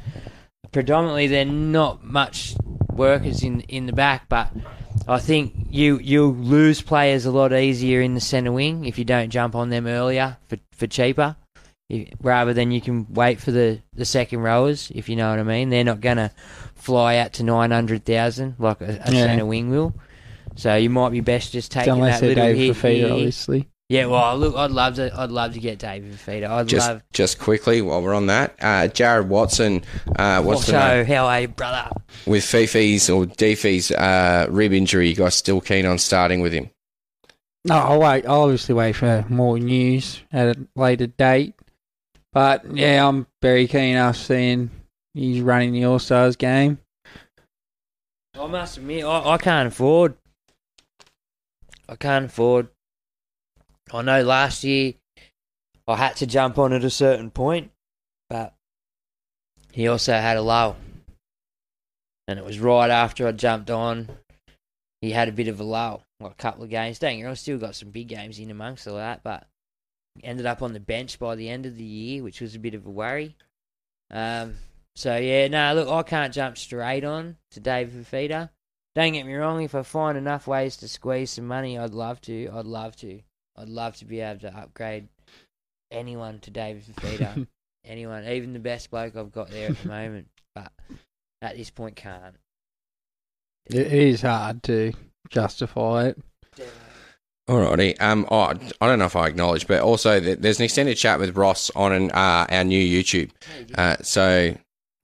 predominantly they're not much workers in the back. But I think you'll lose players a lot easier in the centre wing if you don't jump on them earlier for cheaper, rather than you can wait for the second rowers, if you know what I mean. They're not going to fly out to 900,000 like a centre wing will, so you might be best just taking unless that little David hit here, obviously. Yeah, well, look, I'd love to get David Fafita. Just quickly while we're on that, Jared Watson. What's also, how are you, brother? With Fifi's or Defi's rib injury, you guys still keen on starting with him? No, I'll obviously wait for more news at a later date. But yeah, I'm very keen after seeing he's running the All Stars game. I must admit, I can't afford. I know last year I had to jump on at a certain point, but he also had a lull. And it was right after I jumped on, he had a bit of a lull. Well, a couple of games. Dang, I still got some big games in amongst all that, but ended up on the bench by the end of the year, which was a bit of a worry. So, I can't jump straight on to David Fafita. Don't get me wrong, if I find enough ways to squeeze some money, I'd love to. I'd love to be able to upgrade anyone to David Fafita. Anyone, even the best bloke I've got there at the moment. But at this point, can't. It is hard to justify it. Alrighty. I don't know if I acknowledge, but also there's an extended chat with Ross on our new YouTube. So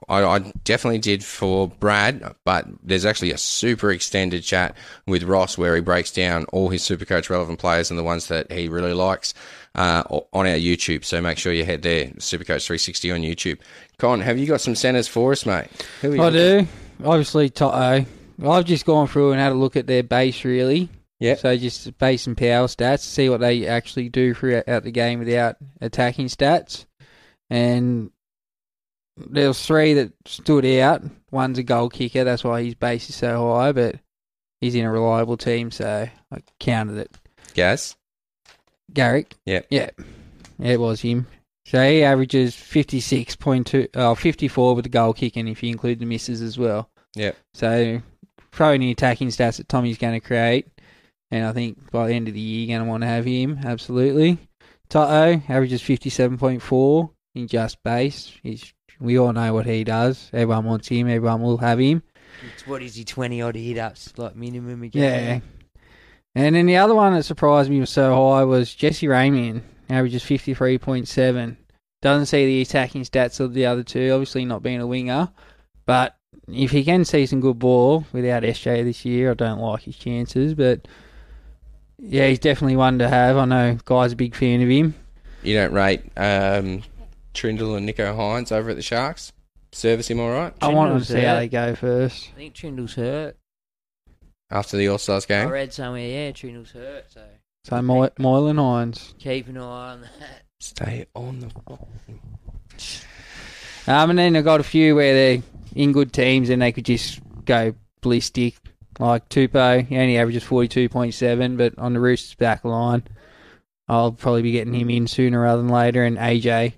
I definitely did for Brad, but there's actually a super extended chat with Ross where he breaks down all his Supercoach relevant players and the ones that he really likes on our YouTube. So make sure you head there, Supercoach 360 on YouTube. Con, have you got some centres for us, mate? I do. Obviously, Toto. I've just gone through and had a look at their base, really. Yeah. So just base and power stats, see what they actually do throughout the game without attacking stats. And there was three that stood out. One's a goal kicker, that's why his base is so high, but he's in a reliable team, so I counted it. Gaz? Garrick? Yeah, it was him. So he averages 54 with the goal kicking, if you include the misses as well. Yeah. So throwing the attacking stats that Tommy's going to create, and I think by the end of the year you're going to want to have him, absolutely. Toto averages 57.4 in just base. We all know what he does. Everyone wants him. Everyone will have him. It's, what is he, 20-odd hit-ups, like minimum again? Yeah. And then the other one that surprised me was so high was Jesse Ramian, averages 53.7. Doesn't see the attacking stats of the other two, obviously not being a winger. But if he can see some good ball without SJ this year, I don't like his chances. But, yeah, he's definitely one to have. I know Guy's a big fan of him. You don't rate Trindle and Nico Hines over at the Sharks? Service him all right? I want to see how they go first. I think Trindle's hurt. After the All-Stars game? I read somewhere, yeah, Trindle's hurt. So Moylan Hines. Keep an eye on that. Stay on the ball. And then I got a few where they're in good teams and they could just go ballistic. Like Tupou, he only averages 42.7, but on the Roosters' back line, I'll probably be getting him in sooner rather than later. And AJ.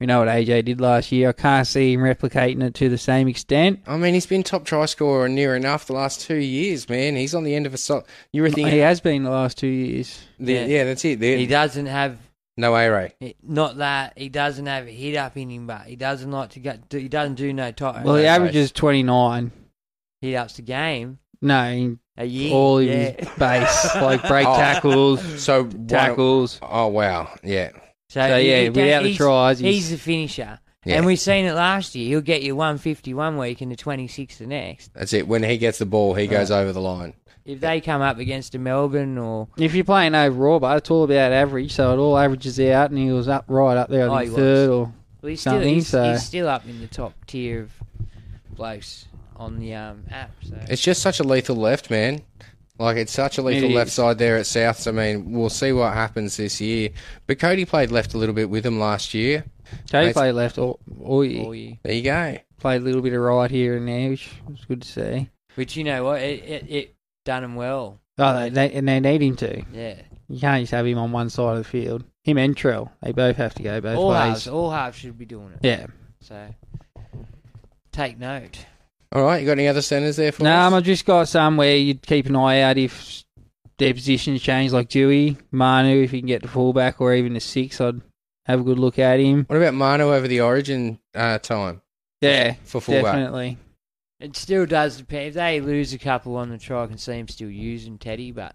We know what AJ did last year. I can't see him replicating it to the same extent. I mean, he's been top try scorer near enough the last 2 years, man. He's on the end of a... You were thinking... He has been the last 2 years. He doesn't have No A-Ray. Not that he doesn't have a hit up in him, but he doesn't like to get. He doesn't do no top. Well, he averages 29 hit ups a game. No, a year. All in his base, like break tackles, so tackles. Oh wow, yeah. So yeah, without the tries, he's a finisher. Yeah. And we've seen it last year. He'll get you 150 1 week and the 26 the next. That's it. When he gets the ball, he goes over the line. If they come up against a Melbourne or... If you're playing overall, but it's all about average, so it all averages out, and he was up right up there, I think, third or something. He's still up in the top tier of blokes on the app. So. It's just such a lethal left, man. Like, it's such a lethal left side there at Souths. I mean, we'll see what happens this year. But Cody played left a little bit with him last year. Cody played left all year. There you go. Played a little bit of right here and there, which was good to see. Which, you know what, it done him well. Oh, they need him to. Yeah. You can't just have him on one side of the field. Him and Trell, they both have to go both ways. All halves should be doing it. Yeah. So, take note. All right, you got any other centres there for us? No, I've just got some where you'd keep an eye out if their positions change, like Dewey, Manu, if you can get the fullback or even the six, I'd have a good look at him. What about Manu over the origin time? Yeah, for fullback. Definitely. It still does depend. If they lose a couple on the try, I can see him still using Teddy, but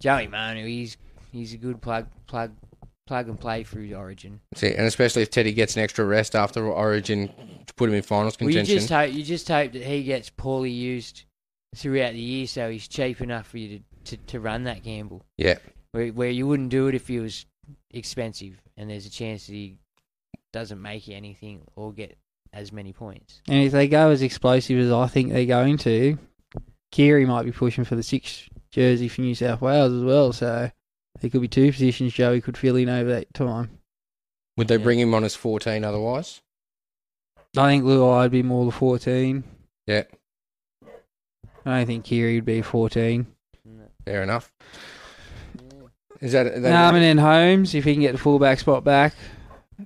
Joey Manu, he's a good plug and play through Origin. See, and especially if Teddy gets an extra rest after Origin to put him in finals contention. Well, you just hope that he gets poorly used throughout the year, so he's cheap enough for you to run that gamble. Yeah, where you wouldn't do it if he was expensive, and there's a chance that he doesn't make you anything or get as many points. And if they go as explosive as I think they're going to, Keary might be pushing for the 6 jersey for New South Wales as well, so there could be 2 positions Joey could fill in over that time. Would they bring him on as 14 otherwise? I think Luai would be more the 14. Yeah. I don't think Keary would be 14. Fair enough. Is that... and then Holmes, if he can get the fullback spot back.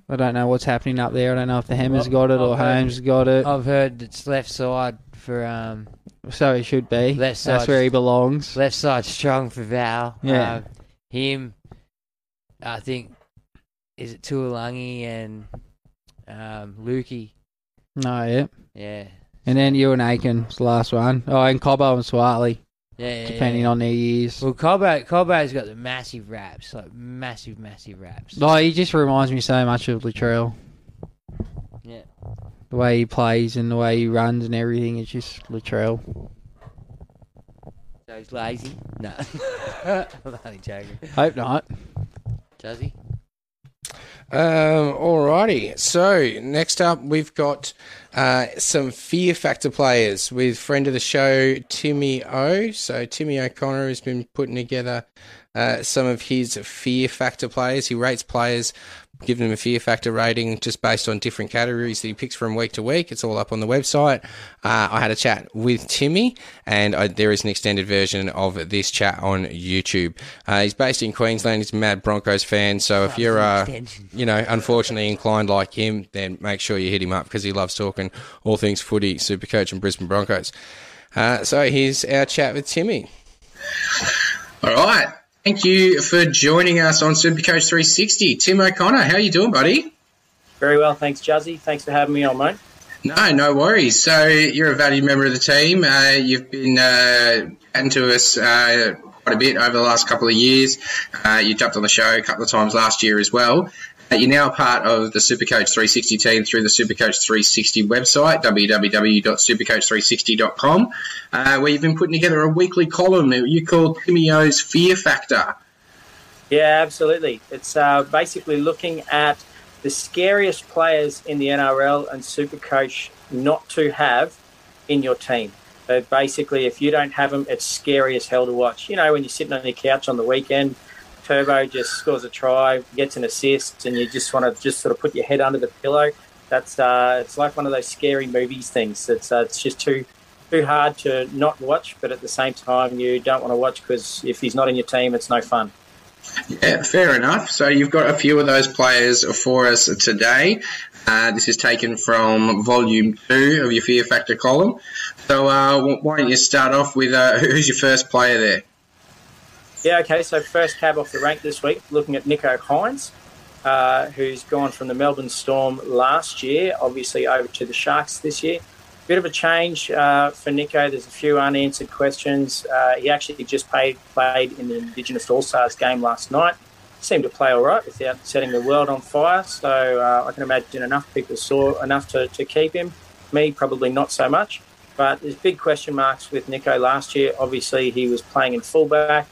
I don't know what's happening up there. I don't know if the Hammer's got it or Holmes got it. I've heard it's left side for... So he should be. Left side. That's where he belongs. Left side strong for Val. Yeah. Him, I think, is it Tuolangi and Lukey? No, yeah. Yeah. And then Ewan Aiken's the last one. Oh, and Cobbo and Suali. Yeah, depending on their years. Well, Cobbo's got the massive raps, like massive raps. No, he just reminds me so much of Latrell. Yeah. The way he plays and the way he runs and everything, it's just Latrell. So he's lazy? No. I'm only joking. Hope not. Does he? Alrighty. So next up, we've got some Fear Factor players with friend of the show Timmy O. So Timmy O'Connor has been putting together some of his Fear Factor players. He rates players, giving them a Fear Factor rating just based on different categories that he picks from week to week. It's all up on the website. I had a chat with Timmy, and there is an extended version of this chat on YouTube. He's based in Queensland. He's a mad Broncos fan, so if you're, unfortunately inclined like him, then make sure you hit him up because he loves talking all things footy, Supercoach and Brisbane Broncos. So here's our chat with Timmy. All right. Thank you for joining us on Supercoach 360. Tim O'Connor, how are you doing, buddy? Very well, thanks, Jazzy. Thanks for having me on, mate. No worries. So you're a valued member of the team. You've been chatting to us quite a bit over the last couple of years. You jumped on the show a couple of times last year as well. You're now part of the Supercoach 360 team through the Supercoach 360 website, www.supercoach360.com, where you've been putting together a weekly column that you call Timmy O's Fear Factor. Yeah, absolutely. It's basically looking at the scariest players in the NRL and Supercoach not to have in your team. So basically, if you don't have them, it's scary as hell to watch. You know, when you're sitting on your couch on the weekend, Turbo just scores a try, gets an assist, and you just want to just sort of put your head under the pillow. That's it's like one of those scary movies things. It's just too hard to not watch, but at the same time you don't want to watch because if he's not in your team, it's no fun. Yeah, fair enough. So you've got a few of those players for us today. This is taken from Volume 2 of your Fear Factor column. So why don't you start off with who's your first player there? Yeah, okay, so first cab off the rank this week, looking at Nico Hines. who's gone from the Melbourne Storm last year, obviously over to the Sharks this year. Bit of a change for Nico. There's a few unanswered questions. He actually just played in the Indigenous All-Stars game last night. Seemed to play all right without setting the world on fire. So I can imagine enough people saw enough to keep him. Me, probably not so much. But there's big question marks with Nico last year. Obviously, he was playing in fullback.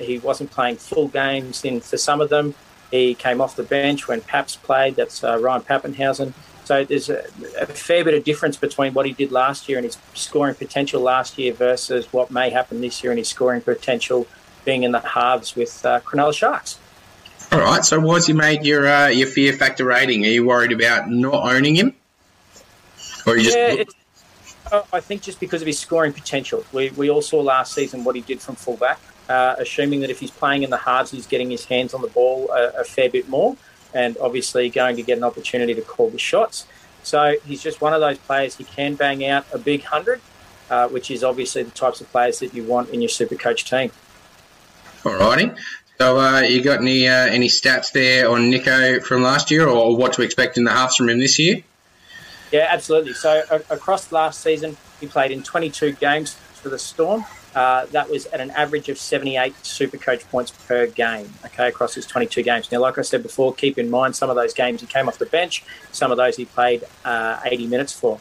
He wasn't playing full games for some of them. He came off the bench when Paps played. That's Ryan Pappenhausen. So there's a fair bit of difference between what he did last year and his scoring potential last year versus what may happen this year and his scoring potential being in the halves with Cronulla Sharks. All right. So why's he made your fear factor rating? Are you worried about not owning him? Or you I think just because of his scoring potential. We all saw last season what he did from fullback, assuming that if he's playing in the halves, he's getting his hands on the ball a fair bit more. And obviously going to get an opportunity to call the shots. So he's just one of those players who can bang out a big 100, which is obviously the types of players that you want in your Supercoach team. All righty. So you got any stats there on Nico from last year or what to expect in the halves from him this year? Yeah, absolutely. So across last season, he played in 22 games for the Storm. That was at an average of 78 Supercoach points per game, okay, across his 22 games. Now, like I said before, keep in mind some of those games he came off the bench, some of those he played 80 minutes for.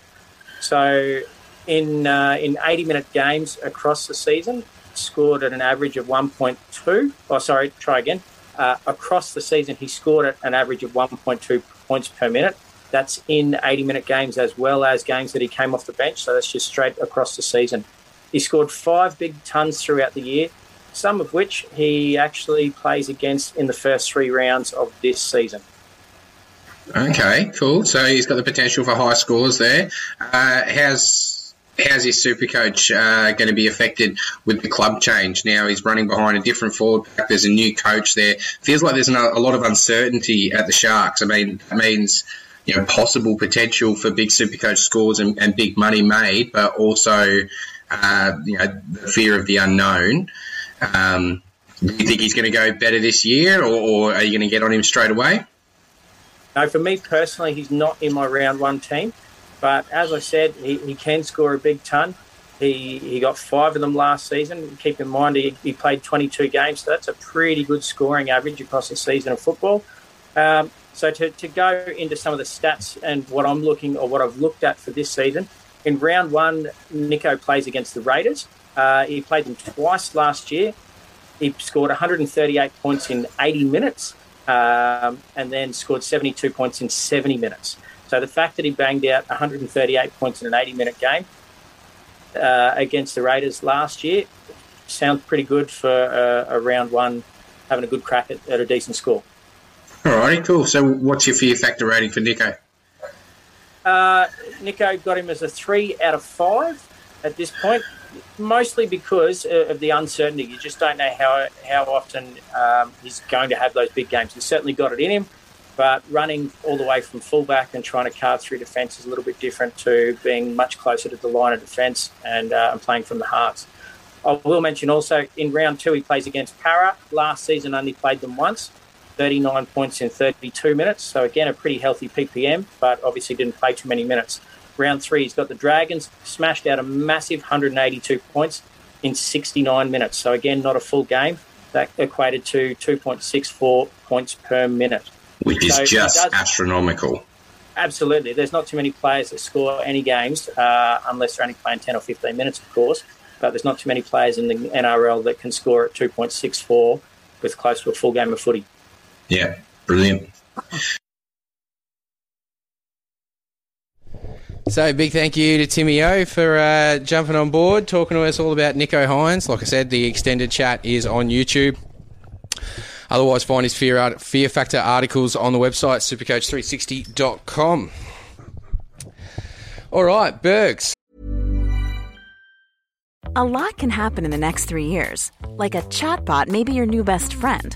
So in 80-minute games across the season, scored at an average of 1.2. Oh, sorry, try again. Across the season, he scored at an average of 1.2 points per minute. That's in 80-minute games as well as games that he came off the bench, so that's just straight across the season. He scored 5 big tons throughout the year, some of which he actually plays against in the first 3 rounds of this season. Okay, cool. So he's got the potential for high scores there. How's his Supercoach going to be affected with the club change? Now he's running behind a different forward pack. There's a new coach there. Feels like there's a lot of uncertainty at the Sharks. I mean, that means possible potential for big Supercoach scores and big money made, but also the fear of the unknown. Do you think he's going to go better this year, or are you going to get on him straight away? No, for me personally, he's not in my round one team. But as I said, he can score a big ton. He got 5 of them last season. Keep in mind, he played 22 games, so that's a pretty good scoring average across the season of football. So to go into some of the stats and what I've looked at for this season, in round one, Nico plays against the Raiders. He played them twice last year. He scored 138 points in 80 minutes and then scored 72 points in 70 minutes. So the fact that he banged out 138 points in an 80-minute game against the Raiders last year sounds pretty good for a round one, having a good crack at a decent score. All righty, cool. So what's your fear factor rating for Nico? Nico got him as a 3 out of 5 at this point, mostly because of the uncertainty. You just don't know how often he's going to have those big games. He's certainly got it in him, but running all the way from fullback and trying to carve through defence is a little bit different to being much closer to the line of defence and playing from the halves. I will mention also in round 2 he plays against Para. Last season only played them once. 39 points in 32 minutes. So, again, a pretty healthy PPM, but obviously didn't play too many minutes. Round 3, he's got the Dragons, smashed out a massive 182 points in 69 minutes. So, again, not a full game. That equated to 2.64 points per minute. Which is just astronomical. Absolutely. There's not too many players that score any games, unless they're only playing 10 or 15 minutes, of course. But there's not too many players in the NRL that can score at 2.64 with close to a full game of footy. Yeah, brilliant. So big thank you to Timmy O for jumping on board, talking to us all about Nico Hynes. Like I said, the extended chat is on YouTube. Otherwise, find his Fear Factor articles on the website, supercoach360.com. All right, Bergs. A lot can happen in the next 3 years. Like a chatbot may be your new best friend.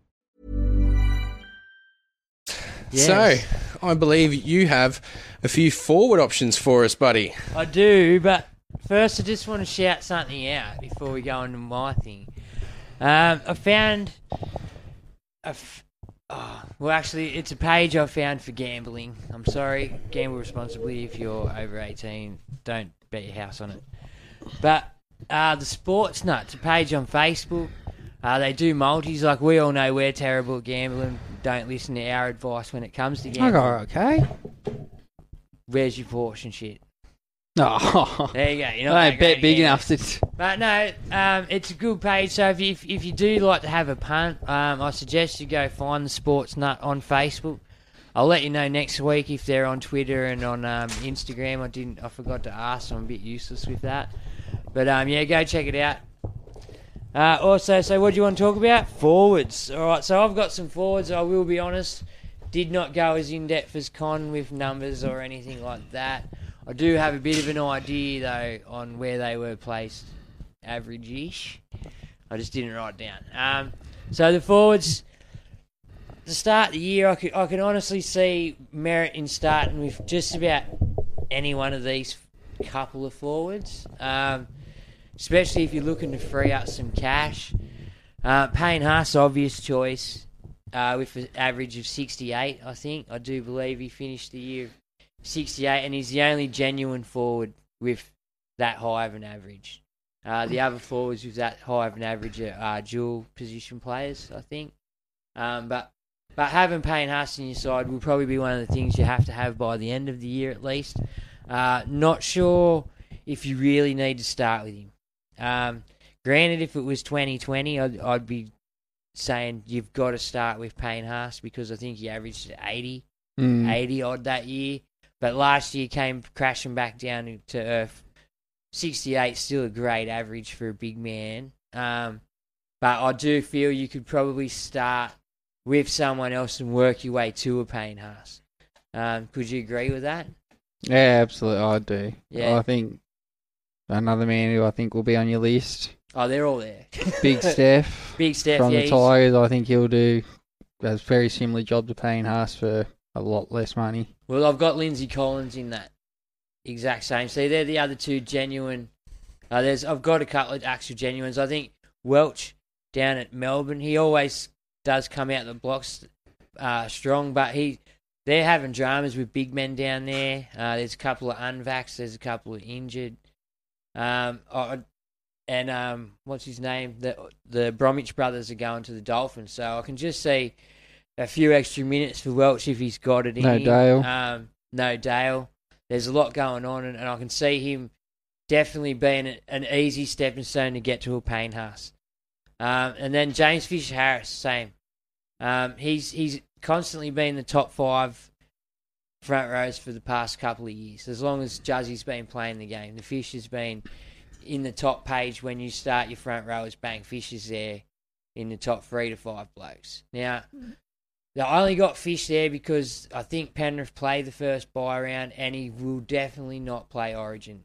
Yes. So, I believe you have a few forward options for us, buddy. I do, but first I just want to shout something out before we go into my thing. I found it's a page I found for gambling. I'm sorry, gamble responsibly. If you're over 18, don't bet your house on it. But the Sports Nuts, a page on Facebook. They do multis. Like, we all know we're terrible at gambling. Don't listen to our advice when it comes to gambling. Okay. Where's your portion shit? Oh. There you go. You're not I don't bet big enough to... But no, it's a good page. So if you do like to have a punt, I suggest you go find the Sports Nut on Facebook. I'll let you know next week if they're on Twitter and on Instagram. I forgot to ask, so I'm a bit useless with that. But go check it out. Also, what do you want to talk about? Forwards. All right, so I've got some forwards. I will be honest, did not go as in-depth as Con with numbers or anything like that. I do have a bit of an idea, though, on where they were placed, average-ish. I just didn't write it down. So the forwards, to start the year, I could honestly see merit in starting with just about any one of these couple of forwards. Especially if you're looking to free up some cash. Payne Haas, obvious choice, with an average of 68, I think. I do believe he finished the year 68, and he's the only genuine forward with that high of an average. The other forwards with that high of an average are dual position players, I think. But having Payne Haas in your side will probably be one of the things you have to have by the end of the year at least. Not sure if you really need to start with him. Granted, if it was 2020, I'd be saying you've got to start with Payne Haas because I think he averaged 80-odd that year. But last year came crashing back down to earth. 68, still a great average for a big man. But I do feel you could probably start with someone else and work your way to a Payne Haas. Could you agree with that? Yeah, absolutely, I do. Yeah. I think... another man who I think will be on your list. Oh, they're all there. Big Steph from the Tigers. I think he'll do a very similar job to Payne Haas for a lot less money. Well, I've got Lindsay Collins in that exact same. See, they're the other two genuine. I've got a couple of actual genuines. I think Welch down at Melbourne, he always does come out the blocks strong, but they're having dramas with big men down there. There's a couple of unvaxxed. There's a couple of injured. What's his name? The Bromwich brothers are going to the Dolphins, so I can just see a few extra minutes for Welch if he's got it in. No Dale. There's a lot going on, and I can see him definitely being an easy stepping stone to get to a Payne Haas. And then James Fisher Harris, same. He's constantly been the top five front rows for the past couple of years. As long as Juzzy's been playing the game, the Fisher's been in the top page when you start your front rowers, bang, Fisher's there in the top 3 to 5 blokes. Now, I only got Fish there because I think Penrith played the first buy-round and he will definitely not play Origin.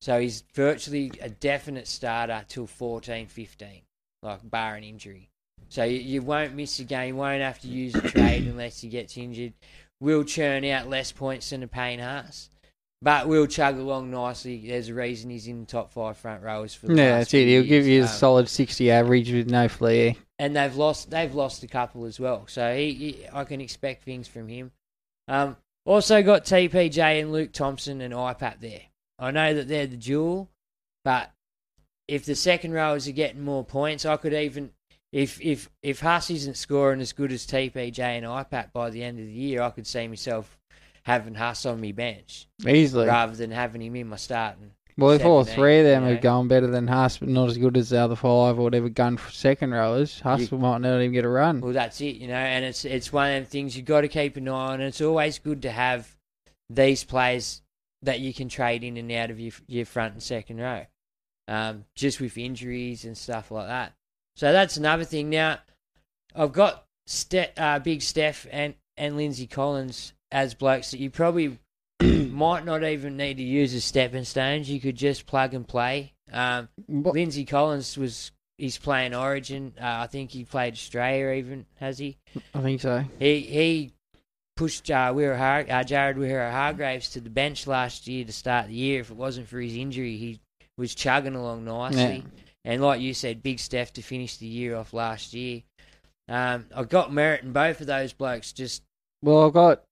So he's virtually a definite starter till 14, 15, like bar an injury. So you won't miss a game. You won't have to use a trade unless he gets injured. Will churn out less points than a Payne Haas, but will chug along nicely. There's a reason he's in the top 5 front rowers for the last that's it. He'll give you a solid 60 average with no flair. And they've lost a couple as well, so I can expect things from him. Also got TPJ and Luke Thompson and IPAP there. I know that they're the duel, but if the second rowers are getting more points, I could even... If Haas isn't scoring as good as TPJ and IPAP by the end of the year, I could see myself having Haas on my bench. Easily. Rather than having him in my starting. Well, if all three of them have gone better than Haas, but not as good as the other five or whatever gun for second rollers, Haas might not even get a run. Well, that's it, you know, and it's one of them things you've got to keep an eye on. It's always good to have these players that you can trade in and out of your front and second row, just with injuries and stuff like that. So that's another thing. Now, I've got Big Steph and Lindsay Collins as blokes that you probably might not even need to use as stepping stones. You could just plug and play. Lindsay Collins he's playing Origin. I think he played Australia even, has he? I think so. He pushed Jared Wira-Hargraves to the bench last year to start the year. If it wasn't for his injury, he was chugging along nicely. Yeah. And like you said, Big Steph to finish the year off last year. I've got merit in both of those blokes. Well, I've got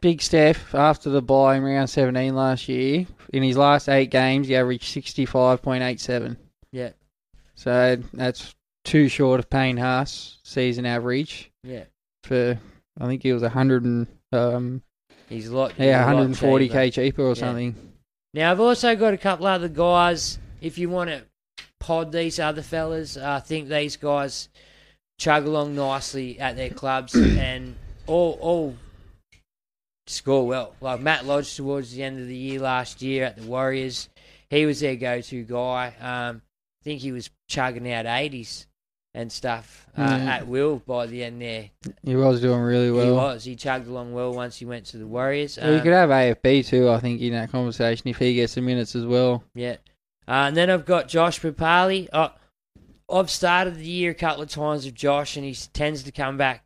Big Steph after the bye in round 17 last year. In his last 8 games, he averaged 65.87. Yeah. So that's too short of Payne Haas' season average. Yeah. For, I think he was 100 and... he's a lot... Yeah, 140k cheaper or something. Now, I've also got a couple other guys, if you want to... pod these other fellas. I think these guys chug along nicely at their clubs and all score well. Like Matt Lodge towards the end of the year last year at the Warriors, he was their go-to guy. I think he was chugging out 80s and stuff at will by the end there. He was doing really well. He was. He chugged along well once he went to the Warriors. Well, you could have AFB too, I think, in that conversation if he gets the minutes as well. Yeah. And then I've got Josh Papali. I've started the year a couple of times with Josh, and he tends to come back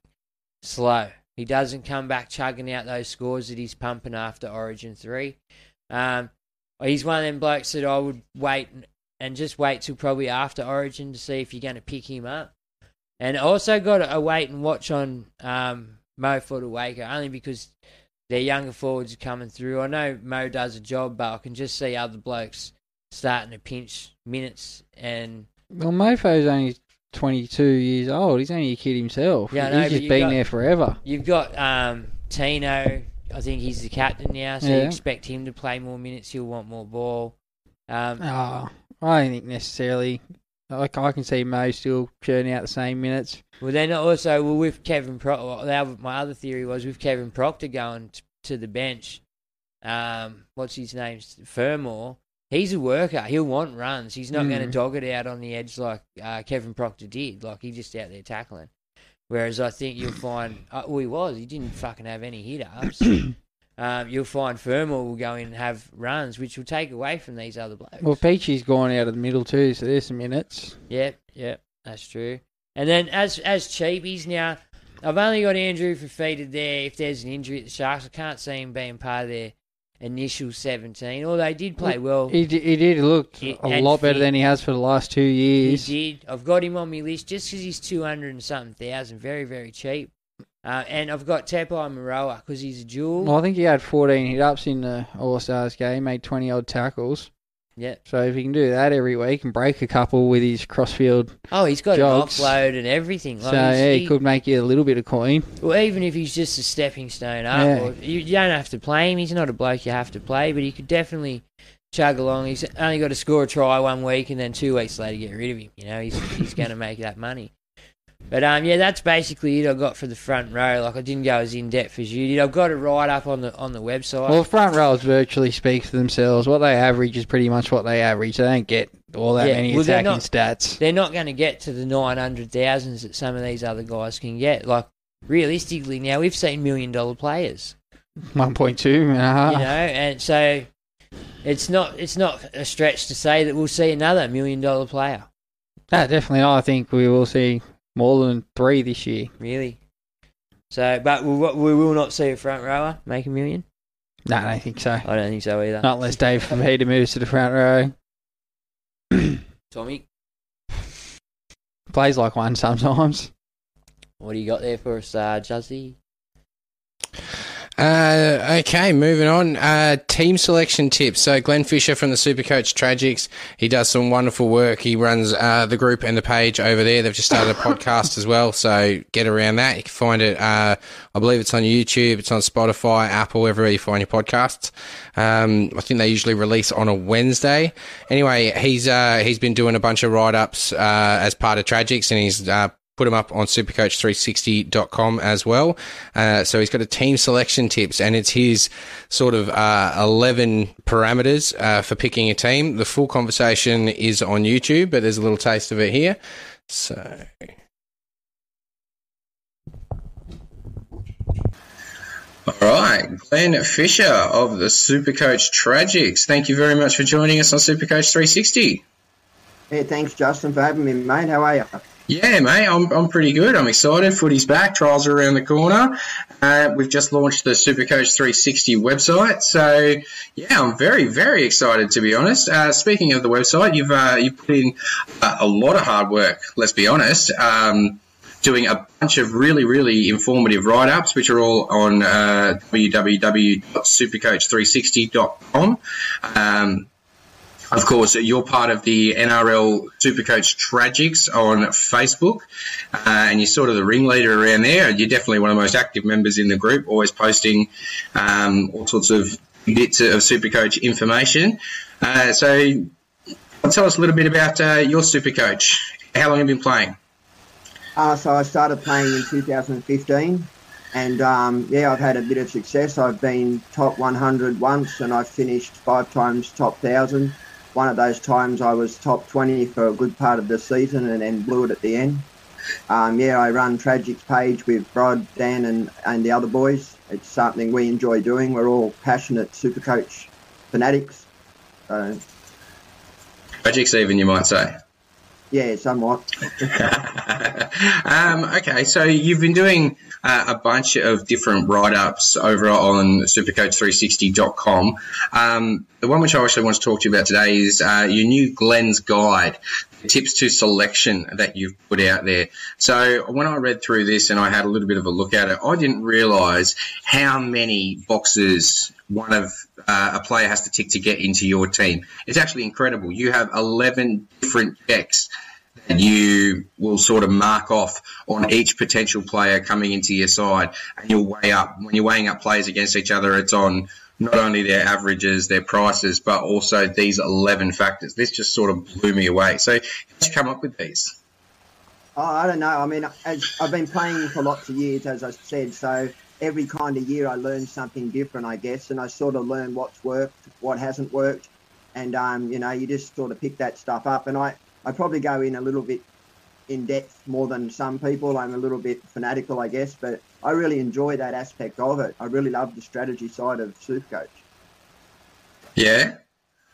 slow. He doesn't come back chugging out those scores that he's pumping after Origin 3. He's one of them blokes that I would wait and just wait till probably after Origin to see if you're going to pick him up. And I also got a wait and watch on Mo Futawaker, only because their younger forwards are coming through. I know Mo does a job, but I can just see other blokes starting to pinch minutes. And well, Mofo's only 22 years old. He's only a kid himself. Yeah, he's just been there forever. You've got Tino. I think he's the captain now, so you expect him to play more minutes. He'll want more ball. I don't think necessarily. Like, I can see Mo still churning out the same minutes. Well, then also with Kevin Proctor. My other theory was with Kevin Proctor going to the bench. What's his name? Fermor. He's a worker. He'll want runs. He's not going to dog it out on the edge like Kevin Proctor did. Like, he's just out there tackling. Whereas I think you'll find... he was. He didn't fucking have any hit-ups. You'll find Fermor will go in and have runs, which will take away from these other blokes. Well, Peachy's gone out of the middle too, so there's some minutes. Yep. That's true. And then as cheapies now, I've only got Andrew Fafita there. If there's an injury at the Sharks, I can't see him being part of their... initial 17, although he did play well. He did look a lot better than he has for the last 2 years. He did. I've got him on my list just because he's 200 and something thousand. Very, very cheap. And I've got Tepai Moroa because he's a dual. Well, I think he had 14 hit-ups in the All-Stars game, made 20-odd tackles. Yeah. So if he can do that every week and break a couple with his crossfield he's got jogs, an offload and everything. Like, so, he could make you a little bit of coin. Well, even if he's just a stepping stone up, or you don't have to play him. He's not a bloke you have to play, but he could definitely chug along. He's only got to score a try 1 week and then 2 weeks later get rid of him. You know, he's going to make that money. But, that's basically it I got for the front row. Like, I didn't go as in-depth as you did. I've got a write-up on the website. Well, front rows virtually speak for themselves. What they average is pretty much what they average. They don't get all that many attacking stats. They're not going to get to the 900,000s that some of these other guys can get. Like, realistically now, we've seen million-dollar players. 1.2 and a half. You know, and so it's not a stretch to say that we'll see another million-dollar player. No, definitely not. I think we will see... more than 3 this year. Really? So, but we will not see a front rower make $1 million? No, I don't think so. I don't think so either. Not unless Dave Fafita moves to the front row. Tommy? Plays like one sometimes. What do you got there for us, Juzzy? Okay, moving on. Team selection tips. So Glenn Fisher from the Supercoach Tragics, he does some wonderful work. He runs the group and the page over there. They've just started a podcast as well, so get around that. You can find it, I believe it's on YouTube, it's on Spotify, Apple, wherever you find your podcasts. I think they usually release on a Wednesday. Anyway, he's been doing a bunch of write-ups as part of Tragics, and he's put him up on supercoach360.com as well. So he's got a team selection tips, and it's his sort of 11 parameters for picking a team. The full conversation is on YouTube, but there's a little taste of it here. So all right, Glenn Fisher of the Supercoach Tragics, thank you very much for joining us on Supercoach 360. Hey, thanks, Justin, for having me, mate. How are you? Yeah, mate, I'm pretty good. I'm excited. Footy's back. Trials are around the corner. We've just launched the Supercoach 360 website. So, yeah, I'm very, very excited, to be honest. Speaking of the website, you've put in a lot of hard work, let's be honest, doing a bunch of really, really informative write-ups, which are all on www.supercoach360.com. Of course, you're part of the NRL Supercoach Tragics on Facebook, and you're sort of the ringleader around there. You're definitely one of the most active members in the group, always posting all sorts of bits of Supercoach information. So tell us a little bit about your Supercoach. How long have you been playing? So I started playing in 2015, and, yeah, I've had a bit of success. I've been top 100 once, and I finished 5 times top 1,000. One of those times I was top 20 for a good part of the season and then blew it at the end. Yeah, I run Tragics page with Brod, Dan and the other boys. It's something we enjoy doing. We're all passionate Supercoach fanatics. So. Tragics even, you might say. Yeah, somewhat. Okay, so you've been doing a bunch of different write-ups over on supercoach360.com. The one which I actually want to talk to you about today is your new Glenn's Guide, the tips to selection that you've put out there. So when I read through this and I had a little bit of a look at it, I didn't realise how many boxes one of a player has to tick to get into your team. It's actually incredible. You have 11 different checks that you will sort of mark off on each potential player coming into your side, and you'll weigh up. When you're weighing up players against each other, it's on not only their averages, their prices, but also these 11 factors. This just sort of blew me away. So how did you come up with these? Oh, I don't know. I mean, as I've been playing for lots of years, as I said, so every kind of year I learn something different, I guess, and I sort of learn what's worked, what hasn't worked, and, you know, you just sort of pick that stuff up. And I probably go in a little bit in depth more than some people. I'm a little bit fanatical, I guess, but I really enjoy that aspect of it. I really love the strategy side of Supercoach. Yeah?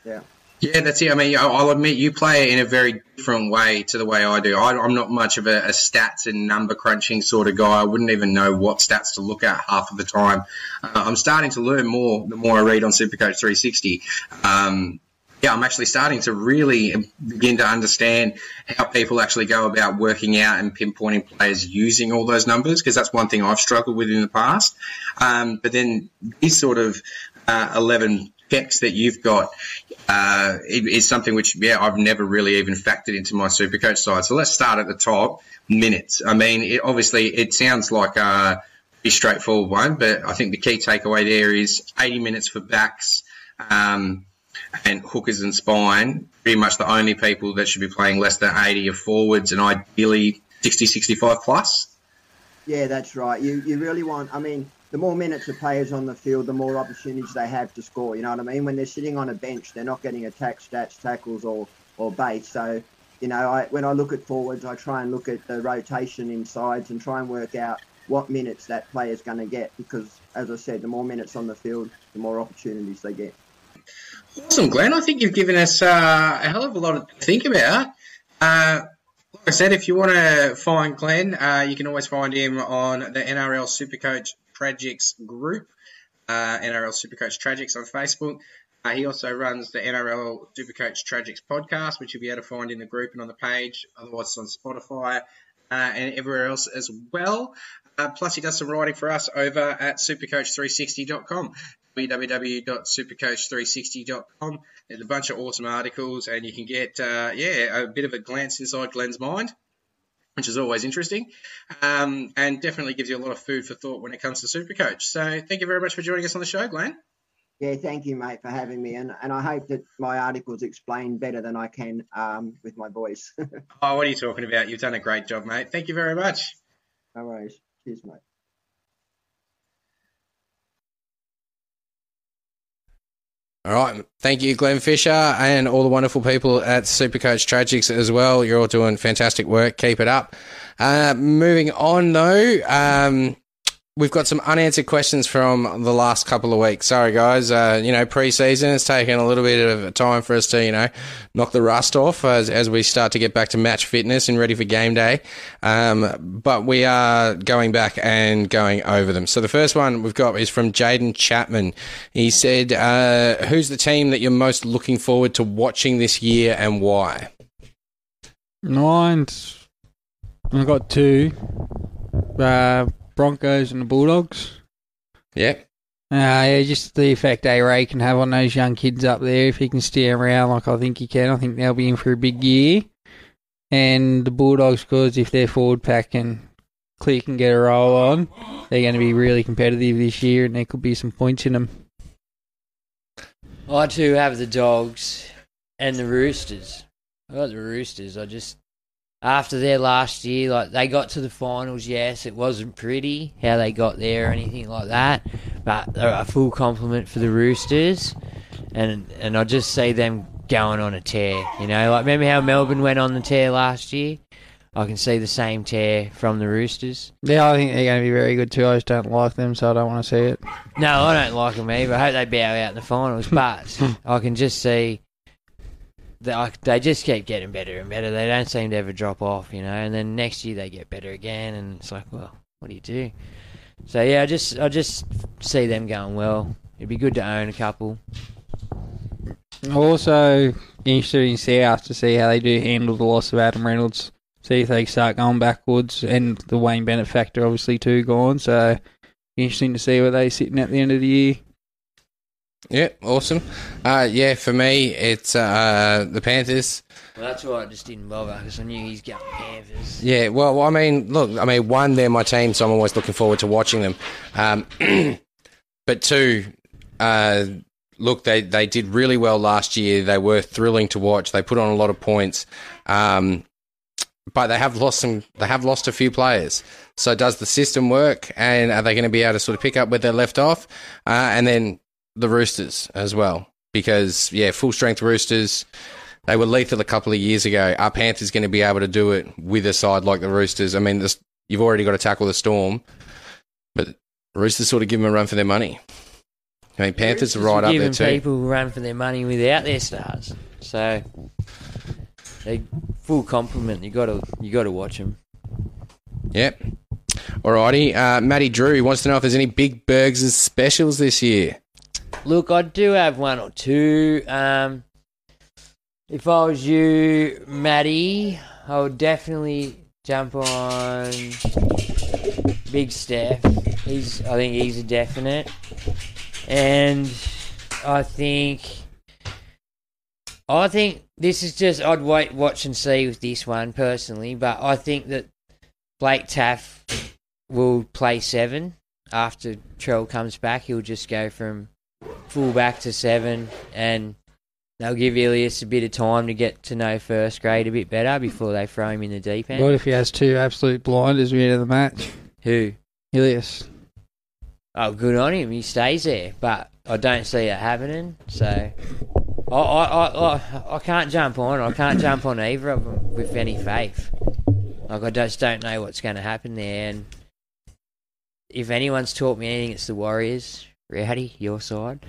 Yeah. Yeah, that's it. I mean, I'll admit you play in a very different way to the way I do. I'm not much of a stats and number crunching sort of guy. I wouldn't even know what stats to look at half of the time. I'm starting to learn more the more I read on Supercoach 360. Yeah, I'm actually starting to really begin to understand how people actually go about working out and pinpointing players using all those numbers, because that's one thing I've struggled with in the past. But then these sort of 11 checks that you've got is something which, yeah, I've never really even factored into my Supercoach side. So let's start at the top, minutes. I mean, it sounds like a pretty straightforward one, but I think the key takeaway there is 80 minutes for backs, and hookers and spine, pretty much the only people that should be playing less than 80 are forwards, and ideally 60, 65 plus. Yeah, that's right. You really want, I mean, the more minutes the players on the field, the more opportunities they have to score, you know what I mean? When they're sitting on a bench, they're not getting attacks, stats, tackles or base. So, you know, when I look at forwards, I try and look at the rotation in sides and try and work out what minutes that player's going to get, because, as I said, the more minutes on the field, the more opportunities they get. Awesome, Glenn. I think you've given us a hell of a lot to think about. Like I said, if you want to find Glenn, you can always find him on the NRL Supercoach Tragics group, NRL Supercoach Tragics on Facebook. He also runs the NRL Supercoach Tragics podcast, which you'll be able to find in the group and on the page. Otherwise, it's on Spotify and everywhere else as well. Plus, he does some writing for us over at supercoach360.com, www.supercoach360.com. There's a bunch of awesome articles, and you can get, a bit of a glance inside Glenn's mind, which is always interesting, and definitely gives you a lot of food for thought when it comes to Supercoach. So thank you very much for joining us on the show, Glenn. Yeah, thank you, mate, for having me. And I hope that my articles explain better than I can with my voice. Oh, what are you talking about? You've done a great job, mate. Thank you very much. No worries. Cheers, mate. All right. Thank you, Glenn Fisher, and all the wonderful people at Supercoach Tragics as well. You're all doing fantastic work. Keep it up. Moving on, though, we've got some unanswered questions from the last couple of weeks. Sorry, guys. Pre-season, it's taken a little bit of time for us to, knock the rust off as we start to get back to match fitness and ready for game day. But we are going back and going over them. So the first one we've got is from Jaden Chapman. He said, who's the team that you're most looking forward to watching this year and why? Mines. I've got two. Broncos and the Bulldogs. Yep. Just the effect A-Ray can have on those young kids up there. If he can steer around like I think he can, I think they'll be in for a big year. And the Bulldogs, because if their forward pack and Clear can get a roll on, they're going to be really competitive this year, and there could be some points in them. I too have the Dogs and the Roosters. I got the Roosters. After their last year, they got to the finals, yes. It wasn't pretty how they got there or anything like that, but they're a full compliment for the Roosters, and I just see them going on a tear. Remember how Melbourne went on the tear last year? I can see the same tear from the Roosters. Yeah, I think they're going to be very good too. I just don't like them, so I don't want to see it. No, I don't like them either. I hope they bow out in the finals, but I can just see... They just keep getting better and better. They don't seem to ever drop off, And then next year they get better again, and it's like, well, what do you do? So yeah, I just see them going well. It'd be good to own a couple. Also interested in South to see how they do handle the loss of Adam Reynolds. See if they start going backwards, and the Wayne Bennett factor obviously too gone. So interesting to see where they're sitting at the end of the year. Yeah, awesome. For me, it's the Panthers. Well, that's why I just didn't bother, because I knew he's got Panthers. Yeah, well, one, they're my team, so I'm always looking forward to watching them. But two, they did really well last year. They were thrilling to watch. They put on a lot of points. But they have lost a few players. So does the system work, and are they going to be able to sort of pick up where they're left off? And then the Roosters as well, because, full-strength Roosters, they were lethal a couple of years ago. Are Panthers going to be able to do it with a side like the Roosters? I mean, you've already got to tackle the Storm, but Roosters sort of give them a run for their money. I mean, Panthers are right up there too. People run for their money without their stars. So, they full compliment. You got to watch them. Yep. Alrighty. Matty Drew wants to know if there's any big burgers and specials this year. Look, I do have one or two. If I was you, Matty, I would definitely jump on Big Steph. I think he's a definite. And I think this is just... I'd wait, watch and see with this one, personally. But I think that Blake Taff will play 7. After Trell comes back, he'll just go from full back to 7, and they'll give Ilias a bit of time to get to know first grade a bit better before they throw him in the deep end. What if he has two absolute blinders at the end of the match? Who? Ilias. Oh, good on him. He stays there, but I don't see it happening. So I can't jump on. I can't jump on either of them with any faith. Like, I just don't know what's going to happen there. And if anyone's taught me anything, it's the Warriors. Rowdy, your side.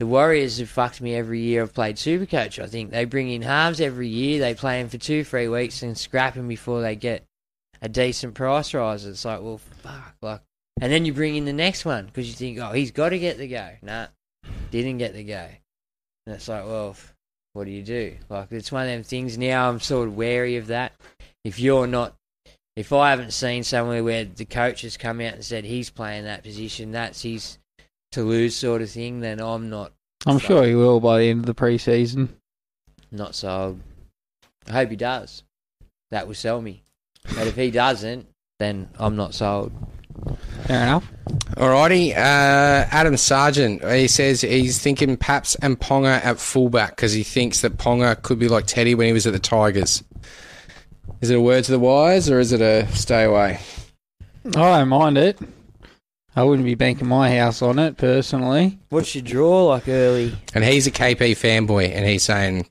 The Warriors have fucked me every year I've played Supercoach, I think. They bring in halves every year. They play them for 2-3 weeks and scrap them before they get a decent price rise. It's like, well, fuck. And then you bring in the next one because you think, oh, he's got to get the go. Nah, didn't get the go. And it's like, well, what do you do? It's one of them things now I'm sort of wary of that. If you're not if I haven't seen somewhere where the coach has come out and said he's playing that position, that's his to lose sort of thing, then I'm not. I'm sold. Sure he will by the end of the preseason. Not sold. I hope he does. That will sell me. But if he doesn't, then I'm not sold. Fair enough. Alrighty. Adam Sargent, he says he's thinking Paps and Ponga at fullback because he thinks that Ponga could be like Teddy when he was at the Tigers. Is it a word to the wise or is it a stay away? I don't mind it. I wouldn't be banking my house on it personally. What's your draw like early? And he's a KP fanboy and he's saying...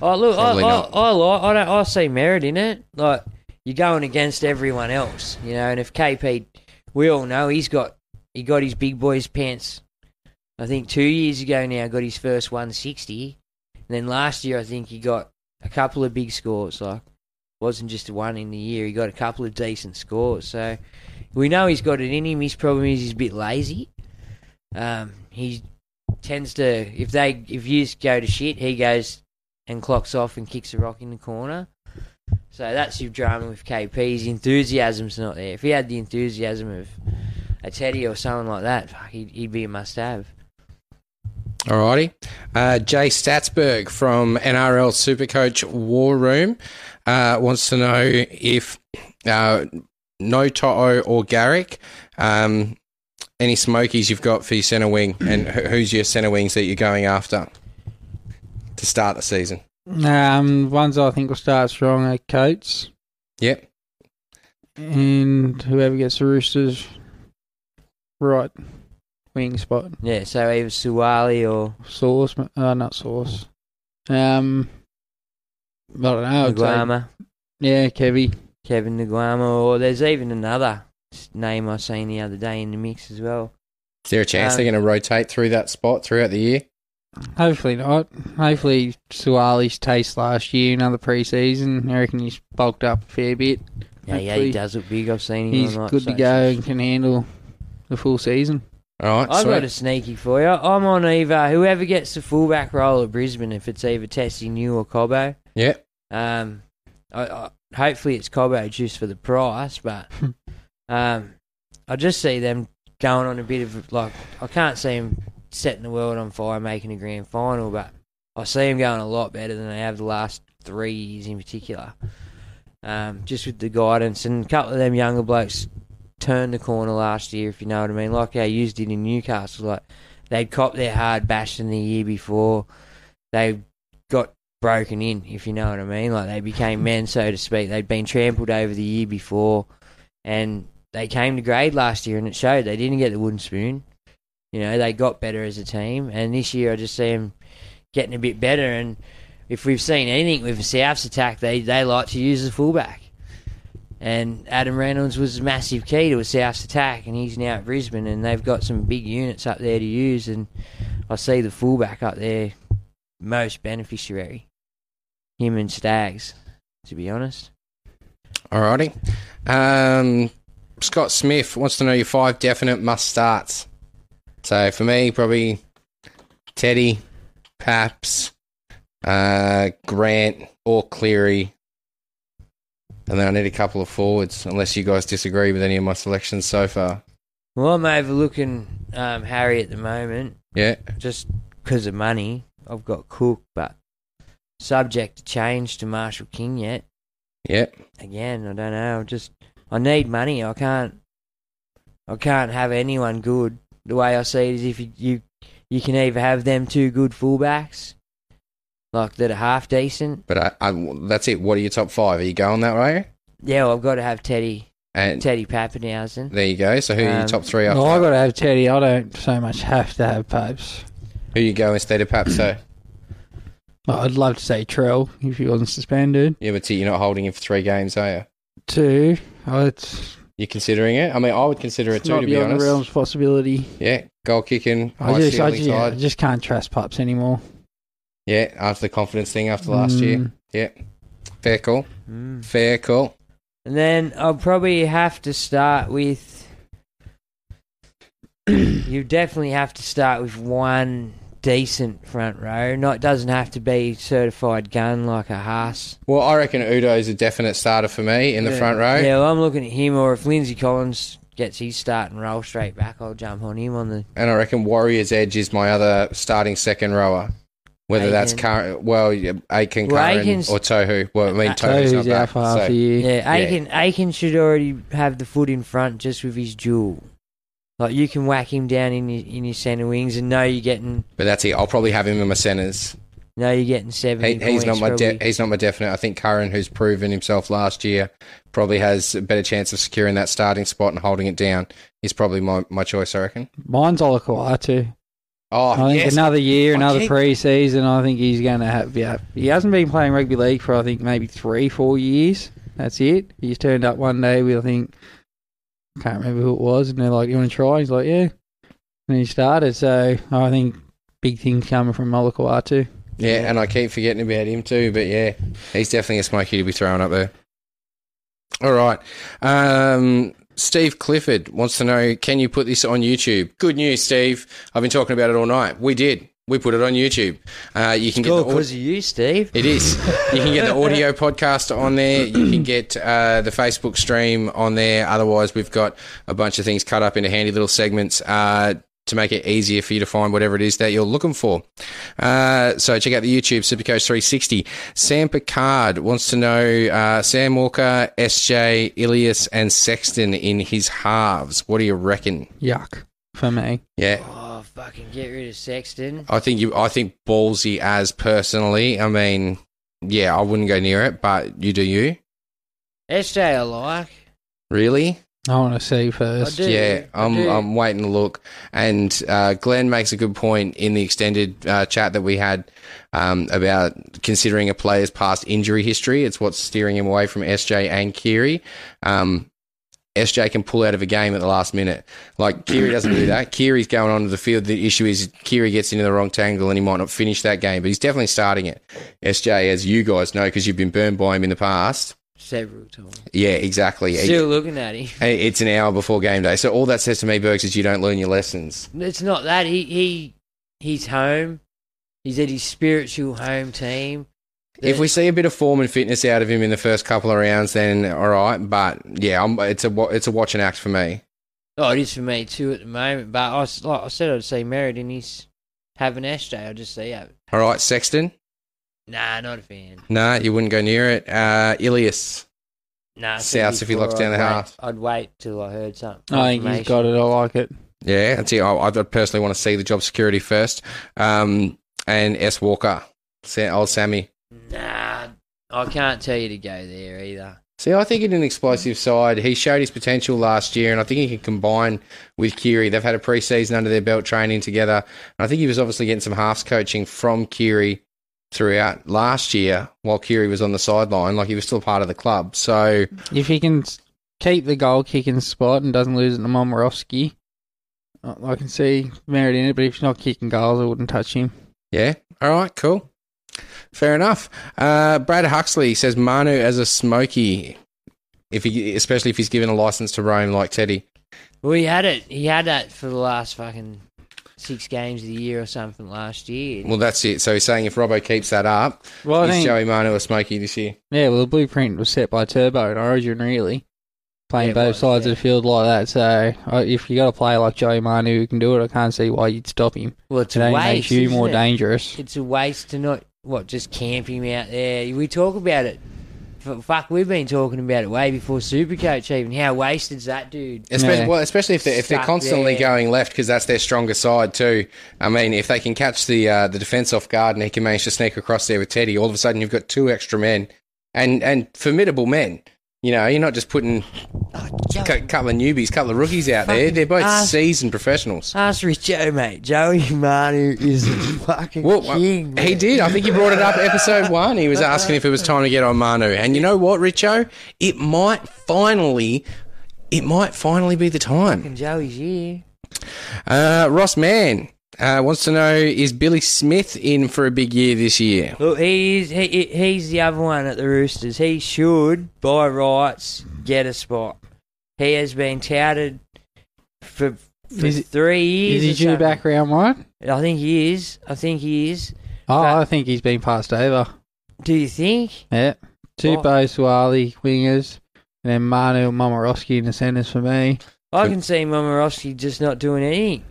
Oh look, I see merit in it. Like, you're going against everyone else, you know. And if KP, we all know he got his big boy's pants. I think 2 years ago now, got his first 160, and then last year I think he got a couple of big scores. Like, wasn't just one in the year. He got a couple of decent scores. So we know he's got it in him. His problem is he's a bit lazy. He tends to if you go to shit, he goes and clocks off and kicks a rock in the corner. So that's your drama with KP. His enthusiasm's not there. If he had the enthusiasm of a Teddy or someone like that, he'd be a must-have. Alrighty. Jay Statsberg from NRL Supercoach War Room wants to know if no Toto or Garrick, any smokies you've got for your centre wing and who's your centre wings that you're going after to start the season? Ones I think will start strong are Coates. Yep. And whoever gets the Roosters right wing spot. Yeah, so either Suali or... Sauce. Not Sauce. I don't know. Nguama. Yeah, Kevin Nguama. Or there's even another name I seen the other day in the mix as well. Is there a chance they're going to rotate through that spot throughout the year? Hopefully not. Hopefully Suali's taste last year, another pre-season. I reckon he's bulked up a fair bit. Yeah, he does look big. I've seen him. He's good to go and can handle the full season. All right, I've got a sneaky for you. I'm on either whoever gets the fullback role at Brisbane, if it's either Tessie New or Cobbo. Yeah. I hopefully it's Cobbo just for the price, but I just see them going on a bit of like I can't see him setting the world on fire, making a grand final, but I see him going a lot better than they have the last 3 years in particular. Just with the guidance, and a couple of them younger blokes turned the corner last year, if you know what I mean, like how you did in Newcastle. Like, they'd copped their hard bashing the year before. They got broken in, if you know what I mean. Like, they became men, so to speak. They'd been trampled over the year before, and they came to grade last year, and it showed. They didn't get the wooden spoon. You know, they got better as a team, and this year I just see them getting a bit better. And if we've seen anything with the South's attack, they like to use the fullback. And Adam Reynolds was a massive key to a South's attack, and he's now at Brisbane, and they've got some big units up there to use, and I see the fullback up there most beneficiary. Him and Stags, to be honest. Alrighty. Scott Smith wants to know your 5 definite must-starts. So for me, probably Teddy, Paps, Grant, or Cleary. And then I need a couple of forwards, unless you guys disagree with any of my selections so far. Well, I'm overlooking Harry at the moment. Yeah. Just because of money. I've got Cook, but subject to change to Marshall King yet. Yeah. Again, I don't know. I need money. I can't have anyone good. The way I see it is if you can either have them 2 good fullbacks, like, that are half decent. But that's it. What are your top 5? Are you going that way? Yeah, well, I've got to have Teddy and Teddy Pappenhausen. There you go. So who are your top 3 after? No, I've got to have Teddy. I don't so much have to have Paps. Who you go instead of Paps, though? Well, I'd love to say Trell if he wasn't suspended. Yeah, but you're not holding him for 3 games, are you? 2. Oh, it's... You're considering it? I mean, I would consider it too, to be honest. Not beyond the realm's possibility. Yeah, goal kicking. I just can't trust Pups anymore. Yeah, after the confidence thing after last year. Yeah, fair call. Fair call. And then I'll probably have to start with... you definitely have to start with one decent front row. Not doesn't have to be certified gun like a Haas. Well, I reckon Udo's a definite starter for me in the front row. Yeah, well, I'm looking at him, or if Lindsay Collins gets his start and roll straight back, I'll jump on him on the... And I reckon Warrior's Edge is my other starting second rower. Whether Aiken. That's Curran, Aiken, Curran, or Tohu. Well, I mean, Tohu's not that. Aiken should already have the foot in front just with his duel. Like, you can whack him down in your centre wings and know you're getting... But that's it. I'll probably have him in my centres. No, you're getting 70 points. He's not my definite. I think Curran, who's proven himself last year, probably has a better chance of securing that starting spot and holding it down. He's probably my choice, I reckon. Mine's Ola Kawatu. I think another year, another pre-season, I think he's going to have... Yeah, he hasn't been playing rugby league for, I think, maybe 3-4 years. That's it. He's turned up one day with, I think... Can't remember who it was, and they're like, "You want to try?" He's like, "Yeah," and he started. So I think big things coming from Ola Kawatu. Yeah, and I keep forgetting about him too, but yeah, he's definitely a smoky to be throwing up there. All right, Steve Clifford wants to know: can you put this on YouTube? Good news, Steve. I've been talking about it all night. We did. We put it on YouTube. You can get because of you, Steve. It is. You can get the audio podcast on there. You can get the Facebook stream on there. Otherwise, we've got a bunch of things cut up into handy little segments to make it easier for you to find whatever it is that you're looking for. So check out the YouTube, Supercoach 360. Sam Picard wants to know Sam Walker, SJ, Ilias, and Sexton in his halves. What do you reckon? Yuck for me. Yeah. Fucking get rid of Sexton. I think ballsy as personally. I mean, yeah, I wouldn't go near it, but you do you. SJ I like. Really? I want to see first. I do. Yeah, I'm waiting to look. And Glenn makes a good point in the extended chat that we had about considering a player's past injury history. It's what's steering him away from SJ and Keary. SJ can pull out of a game at the last minute. Like, Keary doesn't do that. Keary's going onto the field. The issue is Keary gets into the wrong tangle and he might not finish that game, but he's definitely starting it. SJ, as you guys know, because you've been burned by him in the past. Several times. Yeah, exactly. Still looking at him. It's an hour before game day. So all that says to me, Bergs, is you don't learn your lessons. It's not that. He's home. He's at his spiritual home team. If we see a bit of form and fitness out of him in the first couple of rounds, then all right. But, yeah, it's a watch and act for me. Oh, it is for me too at the moment. But, like I said, I'd see merit in his having SJ. I'll just see it. All right, Sexton? Nah, not a fan. Nah, you wouldn't go near it. Ilias? Nah. South if he locks down the half. I'd wait till I heard something. I think he's got it. I like it. Yeah, that's it. I personally want to see the job security first. And S. Walker, old Sammy. Nah, I can't tell you to go there either. See, I think in an explosive side, he showed his potential last year, and I think he can combine with Keary. They've had a pre-season under their belt training together, and I think he was obviously getting some halves coaching from Keary throughout last year while Keary was on the sideline, like he was still part of the club. So, if he can keep the goal-kicking spot and doesn't lose it to Momorowski, I can see merit in it, but if he's not kicking goals, I wouldn't touch him. Yeah, all right, cool. Fair enough. Brad Huxley says Manu as a smoky, especially if he's given a license to roam like Teddy. Well, he had it. He had that for the last fucking 6 games of the year or something last year. Well, that's it. So he's saying if Robbo keeps that up, is Joey Manu a smoky this year? Yeah, well, the blueprint was set by Turbo in Origin, really, playing both sides of the field like that. So if you got a player like Joey Manu who can do it, I can't see why you'd stop him. Well, it's a waste. It makes you more dangerous. It's a waste to not... What, just camp him out there? We talk about it. Fuck, we've been talking about it way before Supercoach even. How wasted's that dude? Especially if they're constantly going left, because that's their stronger side too. I mean, if they can catch the defence off guard and he can manage to sneak across there with Teddy, all of a sudden you've got 2 extra men and formidable men. You know, you're not just putting couple of newbies, couple of rookies out there. They're both seasoned professionals. Ask Rich Joe, mate. Joey Manu is a fucking king. He did. I think he brought it up episode 1. He was asking if it was time to get on Manu. And you know what, Richo? It might finally be the time. Fucking Joey's here. Ross Mann wants to know, is Billy Smith in for a big year this year? Look, he's the other one at the Roosters. He should, by rights, get a spot. He has been touted for for 3 years. Is he due back round one? I think he is. Oh, but I think he's been passed over. Do you think? Yeah. Tupou, Suali, wingers, and then Manu Momorowski in the centres for me. I can see Momorowski just not doing anything.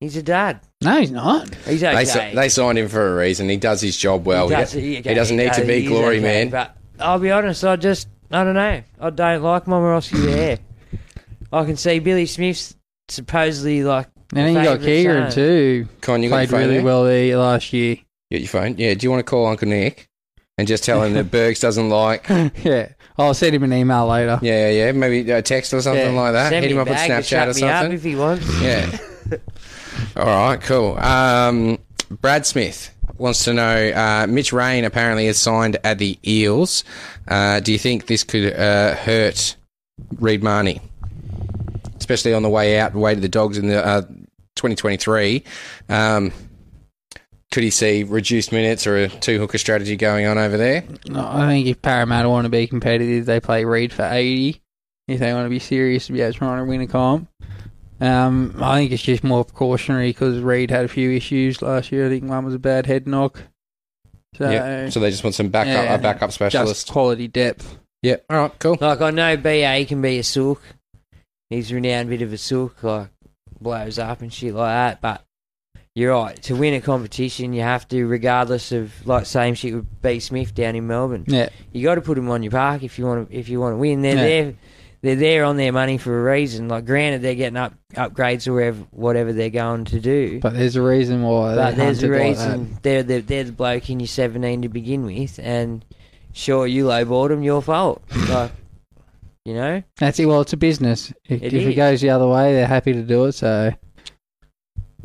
He's a dad. No, he's not. He's okay. They signed him for a reason. He does his job well. He doesn't need to be glory man. But I'll be honest, I don't know. I don't like Momorowski there. I can see Billy Smith's supposedly like. And then you got Keegan too. Con, you played really well there last year. You got your phone? Yeah. Do you want to call Uncle Nick and just tell him that Bergs doesn't like? Yeah. I'll send him an email later. Yeah, yeah. Maybe a text or something like that. Hit him up on Snapchat or something. Up if he wants. Yeah. All right, cool. Brad Smith wants to know, Mitch Rain apparently has signed at the Eels. Do you think this could hurt Reid Marnie, especially on the way out, way to the Dogs in the 2023? Could he see reduced minutes or a two-hooker strategy going on over there? No, I think if Parramatta want to be competitive, they play Reid for 80. If they want to be serious about trying to win a comp. I think it's just more precautionary because Reid had a few issues last year. I think one was a bad head knock. So, yep. So they just want some backup, a backup specialist. Just quality depth. Yeah. All right, cool. Like, I know BA can be a sook. He's a renowned bit of a sook, like, blows up and shit like that. But you're right. To win a competition, you have to, regardless of, like, same shit with B. Smith down in Melbourne. Yeah. You got to put him on your park if you want to win. They're there. They're there on their money for a reason. Like, granted, they're getting upgrades or whatever they're going to do. But there's a reason why. But there's a reason. Like they're the bloke in your 17 to begin with, and sure, you lowballed them, your fault. Like, you know? That's it. Well, it's a business. If it goes the other way, they're happy to do it, so.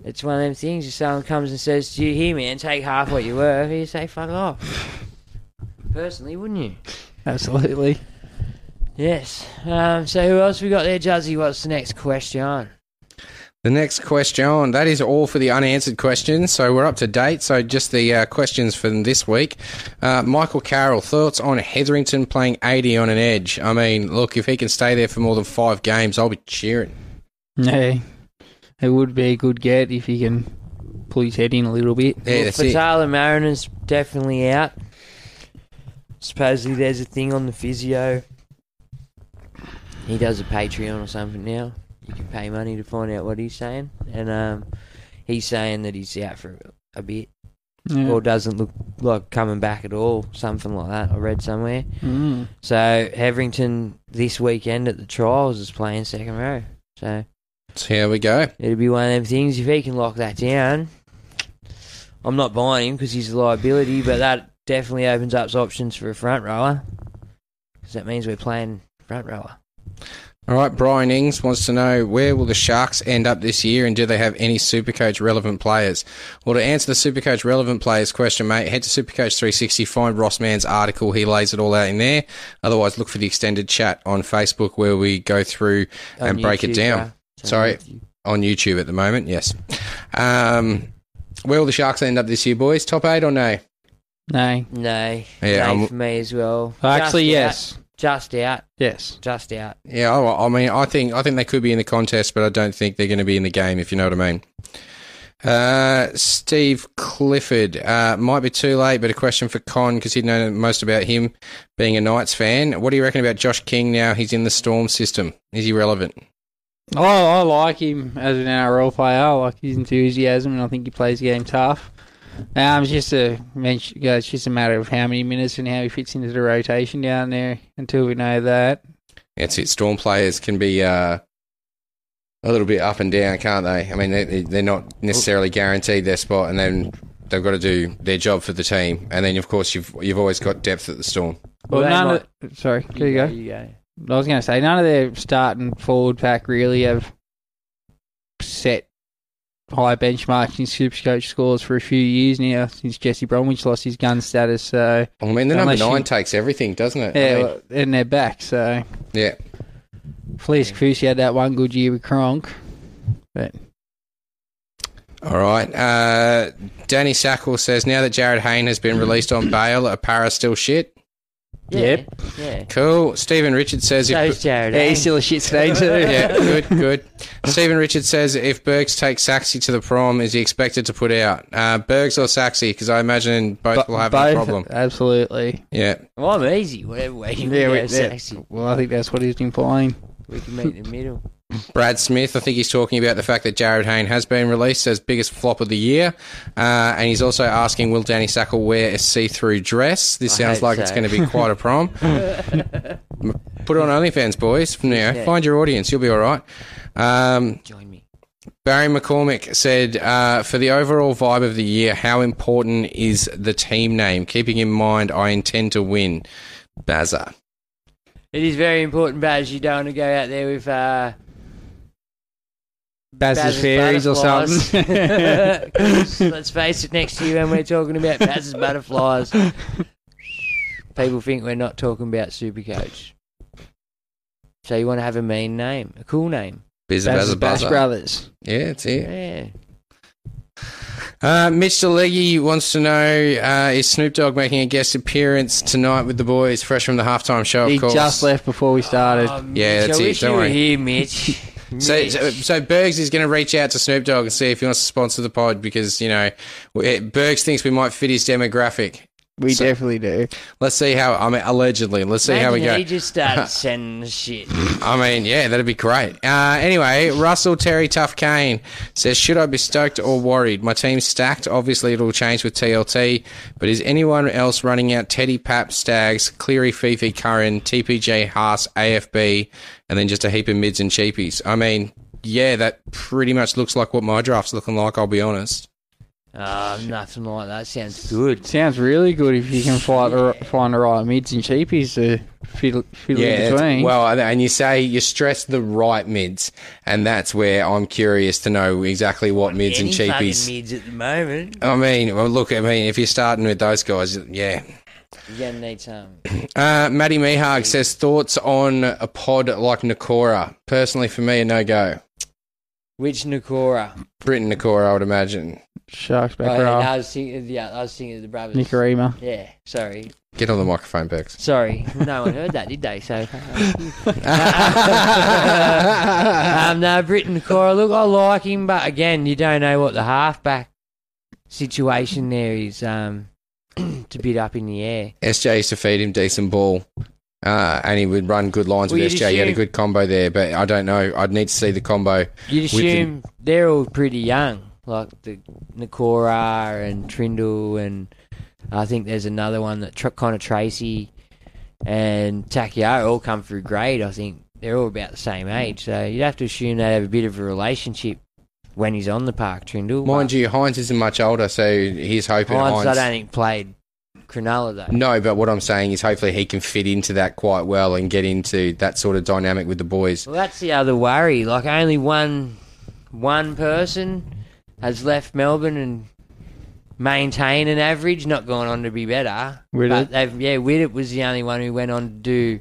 It's one of them things. If someone comes and says to you, here, man, take half what you're worth, you say, fuck off. Personally, wouldn't you? Absolutely. Yes. So who else we got there, Juzzy? What's the next question? The next question. That is all for the unanswered questions. So we're up to date. So just the questions for this week. Michael Carroll, thoughts on Hetherington playing 80 on an edge? I mean, look, if he can stay there for more than 5 games, I'll be cheering. Yeah. It would be a good get if he can pull his head in a little bit. Yeah, that's it. Fatala Mariner's definitely out. Supposedly there's a thing on the physio. He does a Patreon or something now. You can pay money to find out what he's saying. And he's saying that he's out for a bit or doesn't look like coming back at all, something like that I read somewhere. Mm. So Hetherington this weekend at the trials is playing second row. So here we go. It'll be one of them things. If he can lock that down, I'm not buying him because he's a liability, but that definitely opens up options for a front rower because that means we're playing front rower. All right, Brian Ings wants to know, where will the Sharks end up this year and do they have any Supercoach relevant players? Well, to answer the Supercoach relevant players question, mate, head to Supercoach 360, find Ross Mann's article. He lays it all out in there. Otherwise, look for the extended chat on Facebook where we go through and break it down. Sorry, on YouTube at the moment, yes. Where will the Sharks end up this year, boys? Top 8 or no? No. No. Yeah, no for me as well. Actually, yes. Just out. Yes. Just out. Yeah, I mean, I think they could be in the contest, but I don't think they're going to be in the game, if you know what I mean. Steve Clifford. Might be too late, but a question for Con, because he'd known most about him being a Knights fan. What do you reckon about Josh King now? He's in the Storm system. Is he relevant? Oh, I like him as an NRL player. I like his enthusiasm, and I think he plays the game tough. It's just a matter of how many minutes and how he fits into the rotation down there until we know that. That's it. Storm players can be a little bit up and down, can't they? I mean, they're not necessarily guaranteed their spot, and then they've got to do their job for the team. And then, of course, you've always got depth at the Storm. Well, sorry, there you go. I was going to say, none of their starting forward pack really have set high benchmarks in Supercoach scores for a few years now since Jesse Bromwich lost his gun status. So I mean, the number 9 takes everything, doesn't it? Yeah, I mean, and they're back. So yeah, Felice Kusi had that one good year with Cronk. But all right, Danny Sackle says, now that Jared Hayne has been released on bail, are Para still shit? Yeah. Cool. Stephen Richards says... Jared. Yeah, he's still a shit today too. Yeah, good. Stephen Richards says, if Bergs takes Saxey to the prom, is he expected to put out? Bergs or Saxey? Because I imagine both will have a problem. Absolutely. Yeah. Well, I'm easy. Whatever way you go, Saxey. Well, I think that's what he's implying. We can meet in the middle. Brad Smith, I think he's talking about the fact that Jared Hayne has been released as biggest flop of the year. And he's also asking, will Danny Sackle wear a see-through dress? This sounds like it's going to be quite a prom. Put it on OnlyFans, boys. From there. Find your audience. You'll be all right. Join me. Barry McCormick said, for the overall vibe of the year, how important is the team name? Keeping in mind, I intend to win. Bazza. It is very important, Baz. You don't want to go out there with... Baz's fairies or something. Let's face it, next year when we're talking about Baz's butterflies, people think we're not talking about Supercoach. So you want to have a mean name, a cool name. Baz's Bash Brothers. Yeah, it's it. Yeah. Mitch DeLeggy wants to know, is Snoop Dogg making a guest appearance tonight with the boys, fresh from the halftime show, of course? He just left before we started. Yeah, that's it. I wish you were here, Mitch. So Bergs is going to reach out to Snoop Dogg and see if he wants to sponsor the pod because, you know, Bergs thinks we might fit his demographic. We definitely do. Let's see how, I mean, allegedly. Let's see how we go. He just started sending shit. I mean, yeah, that'd be great. Anyway, Russell Terry Tough Kane says, should I be stoked or worried? My team's stacked. Obviously, it'll change with TLT, but is anyone else running out Teddy, Pap, Stags, Cleary, Fifi, Curran, TPJ, Haas, AFB, and then just a heap of mids and cheapies? I mean, yeah, that pretty much looks like what my draft's looking like, I'll be honest. Nothing like that. Sounds good. Sounds really good if you can find the right mids and cheapies to fiddle in between. Well, and you say you stress the right mids, and that's where I'm curious to know exactly what mids and cheapies. Any mids at the moment. I mean, well, look, if you're starting with those guys, yeah. You're going to need some. Matty Mehag says, thoughts on a pod like Nakora? Personally, for me, a no-go. Which Nakora? Britain Nakora, I would imagine. Sharks back row. I was thinking of the brothers. Nicarima. Yeah, sorry. Get on the microphone, Bex. Sorry, no one heard that, did they? So, no, Britton Nakora. Look, I like him, but again, you don't know what the halfback situation there is. It's a bit up in the air. SJ used to feed him decent ball, and he would run good lines with SJ. He had a good combo there, but I don't know. I'd need to see the combo. You'd assume they're all pretty young. Like the Nakora and Trindle, and I think there's another one that Connor Tracy and Takiara all come through grade. I think they're all about the same age, so you'd have to assume they have a bit of a relationship when he's on the park, Trindle. Mind you, Hines isn't much older, so he's hoping Hines... I don't think played Cronulla, though. No, but what I'm saying is hopefully he can fit into that quite well and get into that sort of dynamic with the boys. Well, that's the other worry. Like, only one person... has left Melbourne and maintained an average, not going on to be better. Widdop? Yeah, Widdop was the only one who went on to do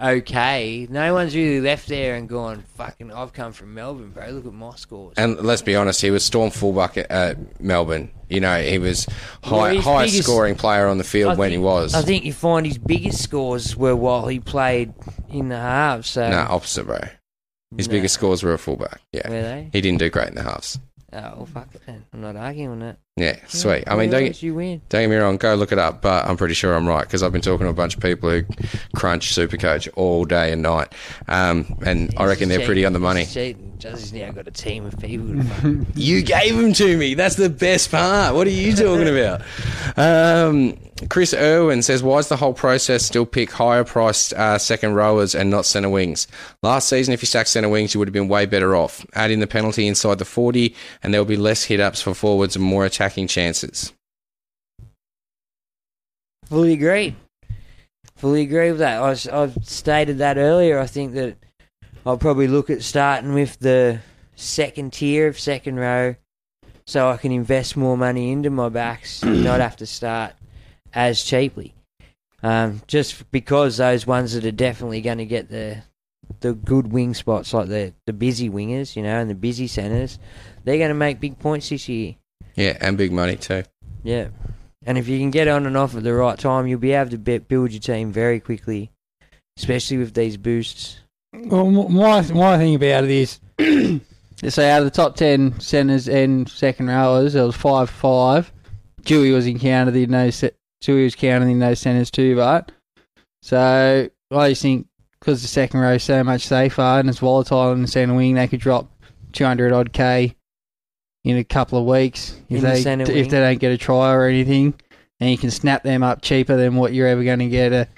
okay. No one's really left there and gone, fucking, I've come from Melbourne, bro, look at my scores. And let's be honest, he was storm fullback at Melbourne. You know, he was highest scoring player on the field he was. I think you find his biggest scores were while he played in the halves. So. No, opposite, bro. His biggest scores were a fullback, yeah. Were they? He didn't do great in the halves. Oh, well, fuck it, man. I'm not arguing that. Yeah, sweet. I mean, don't get me wrong. Go look it up, but I'm pretty sure I'm right because I've been talking to a bunch of people who crunch Supercoach all day and night, and I reckon they're pretty on the money. Jazzy's now got a team of people. You gave them to me. That's the best part. What are you talking about? Chris Irwin says, why is the whole process still pick higher-priced second rowers and not centre wings? Last season, if you sacked centre wings, you would have been way better off. Add in the penalty inside the 40, and there will be less hit-ups for forwards and more attacking chances. Fully agree with that. I've stated that earlier. I think that I'll probably look at starting with the second tier of second row so I can invest more money into my backs and not have to start as cheaply. Just because those ones that are definitely going to get the good wing spots, like the busy wingers, you know, and the busy centres, they're going to make big points this year. Yeah, and big money too. Yeah. And if you can get on and off at the right time, you'll be able to build your team very quickly, especially with these boosts. Well, my thing about it is, so out of the top 10 centres and second rowers, there was 5-5. Dewey was counted in those centres too, but so I just think because the second row is so much safer and it's volatile in the centre wing, they could drop 200-odd K in a couple of weeks if they don't get a try or anything, and you can snap them up cheaper than what you're ever going to get a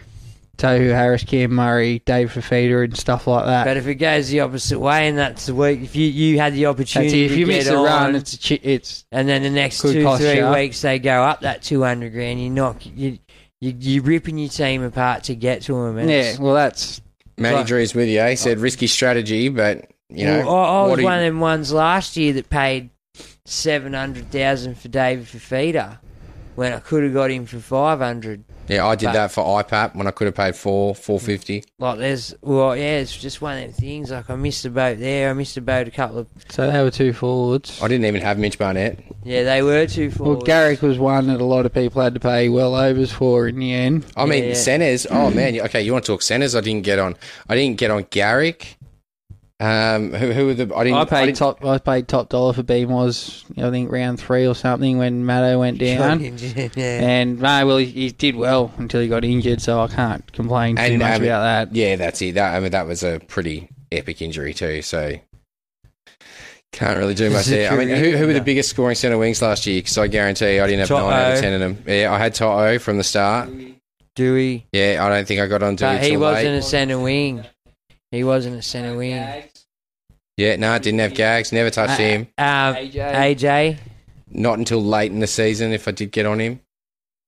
Tohu Harris, Cam Murray, David Fafita and stuff like that. But if it goes the opposite way and that's the week, if you had the opportunity if you miss a run, it's and then the next 2-3 weeks they go up that $200,000, you're ripping your team apart to get to them. Yeah, well that's... Matty Drew's with you, he said risky strategy, but you know... Well, I was one of them ones last year that paid $700,000 for David Fafita when I could have got him for $500,000. Yeah, I did that for IPAP when I could have paid $450. Like it's just one of them things. Like I missed the boat there. I missed the boat a couple of. So they were two forwards. I didn't even have Mitch Barnett. Yeah, they were two forwards. Well, Garrick was one that a lot of people had to pay well overs for in the end. I mean, centres. Oh man, okay. You want to talk centres? I didn't get on Garrick. Who were the? I paid top dollar for Beam was I think round 3 or something when Matto went down. And he did well until he got injured, so I can't complain too much about that. Yeah, that's it. That was a pretty epic injury too, so can't really do much there. I mean, who were the biggest scoring centre wings last year? Because I guarantee I didn't have 9 out of 10 of them. Yeah, I had Toto from the start. Dewey. Yeah, I don't think I got on Dewey. But he wasn't a centre wing. Yeah, no, didn't have Gags. Never touched him. AJ. Not until late in the season if I did get on him.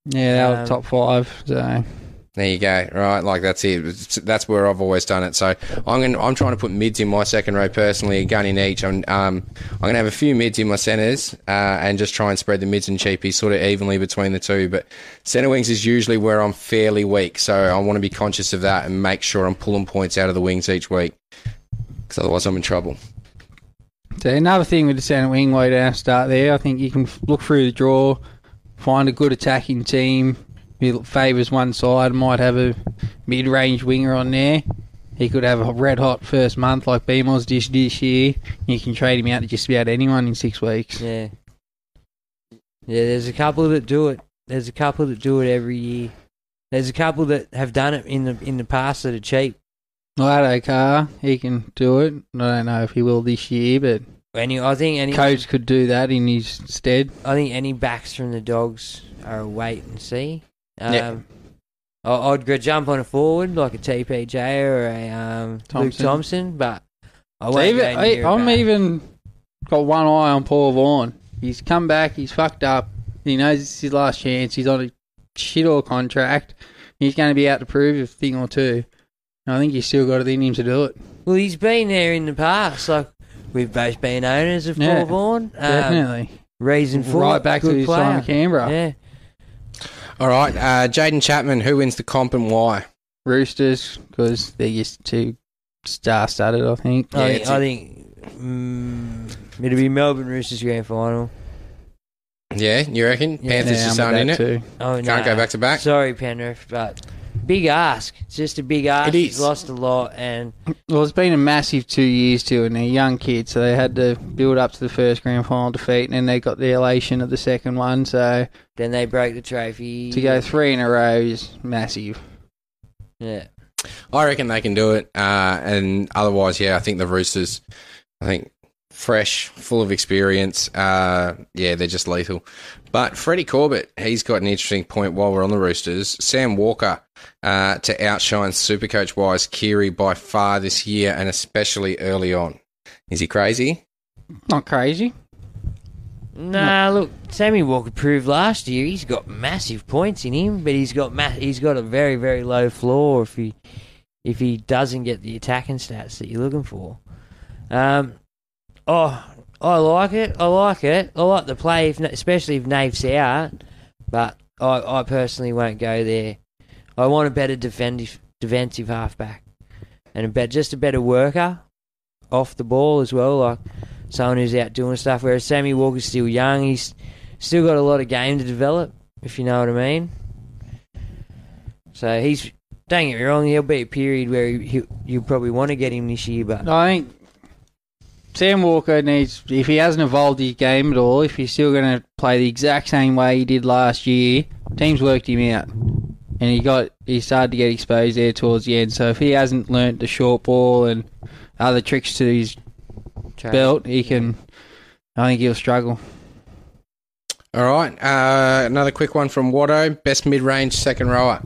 Yeah, that was top 5. So there you go. Right, like that's it. That's where I've always done it. So I'm trying to put mids in my second row personally, a gun in each. I'm going to have a few mids in my centres and just try and spread the mids and cheapies sort of evenly between the two. But centre wings is usually where I'm fairly weak. So I want to be conscious of that and make sure I'm pulling points out of the wings each week. Because otherwise I'm in trouble. So another thing with the centre wing way down start there, I think you can look through the draw, find a good attacking team. He favours one side, might have a mid-range winger on there. He could have a red-hot first month like BMOS did this year. You can trade him out to just about anyone in 6 weeks. Yeah. Yeah, there's a couple that do it. There's a couple that do it every year. There's a couple that have done it in the past that are cheap. Like Carr, he can do it. I don't know if he will this year, but Coates could do that in his stead. I think any backs from the Dogs are a wait and see. I'd go jump on a forward like a TPJ or a Luke Thompson, but I won't even got one eye on Paul Vaughan. He's come back, he's fucked up, he knows it's his last chance, he's on a shit all contract, he's going to be out to prove a thing or two, and I think he's still got it in him to do it. Well, he's been there in the past, like we've both been owners of Paul Vaughan. Definitely. Reason for right back to his time in Canberra. Yeah. All right, Jaden Chapman, who wins the comp and why? Roosters, because they're just too star-studded, I think. I think it'll be Melbourne Roosters grand final. Yeah, you reckon? Yeah. Panthers just aren't in it? Too. Oh, no. Can't go back-to-back? Sorry, Penrith, but big ask. It's just a big ask. It is. He's lost a lot. Well, it's been a massive 2 years, too, and they're young kids, so they had to build up to the first grand final defeat, and then they got the elation of the second one, so... Then they broke the trophy. To go 3 in a row is massive. Yeah. I reckon they can do it. And otherwise, I think the Roosters, fresh, full of experience. They're just lethal. But Freddie Corbett, he's got an interesting point while we're on the Roosters. Sam Walker to outshine Supercoach-wise Keary by far this year and especially early on. Is he crazy? Not crazy. Nah, look, Sammy Walker proved last year he's got massive points in him, but he's got a very, very low floor if he doesn't get the attacking stats that you're looking for. I like it. I like the play, especially if Nave's out, but I personally won't go there. I want a better defensive halfback and just a better worker off the ball as well, like someone who's out doing stuff, whereas Sammy Walker's still young. He's still got a lot of game to develop. if you know what I mean. So he's, don't get me wrong, he'll be a period where you'll probably want to get him this year, but I think Sam Walker needs, if he hasn't evolved his game at all, if he's still going to play the exact same way he did last year, teams worked him out. And he started to get exposed there towards the end. So if he hasn't learnt the short ball and other tricks to his belt, he can. I think he'll struggle. All right, another quick one from Watto. Best mid-range second rower.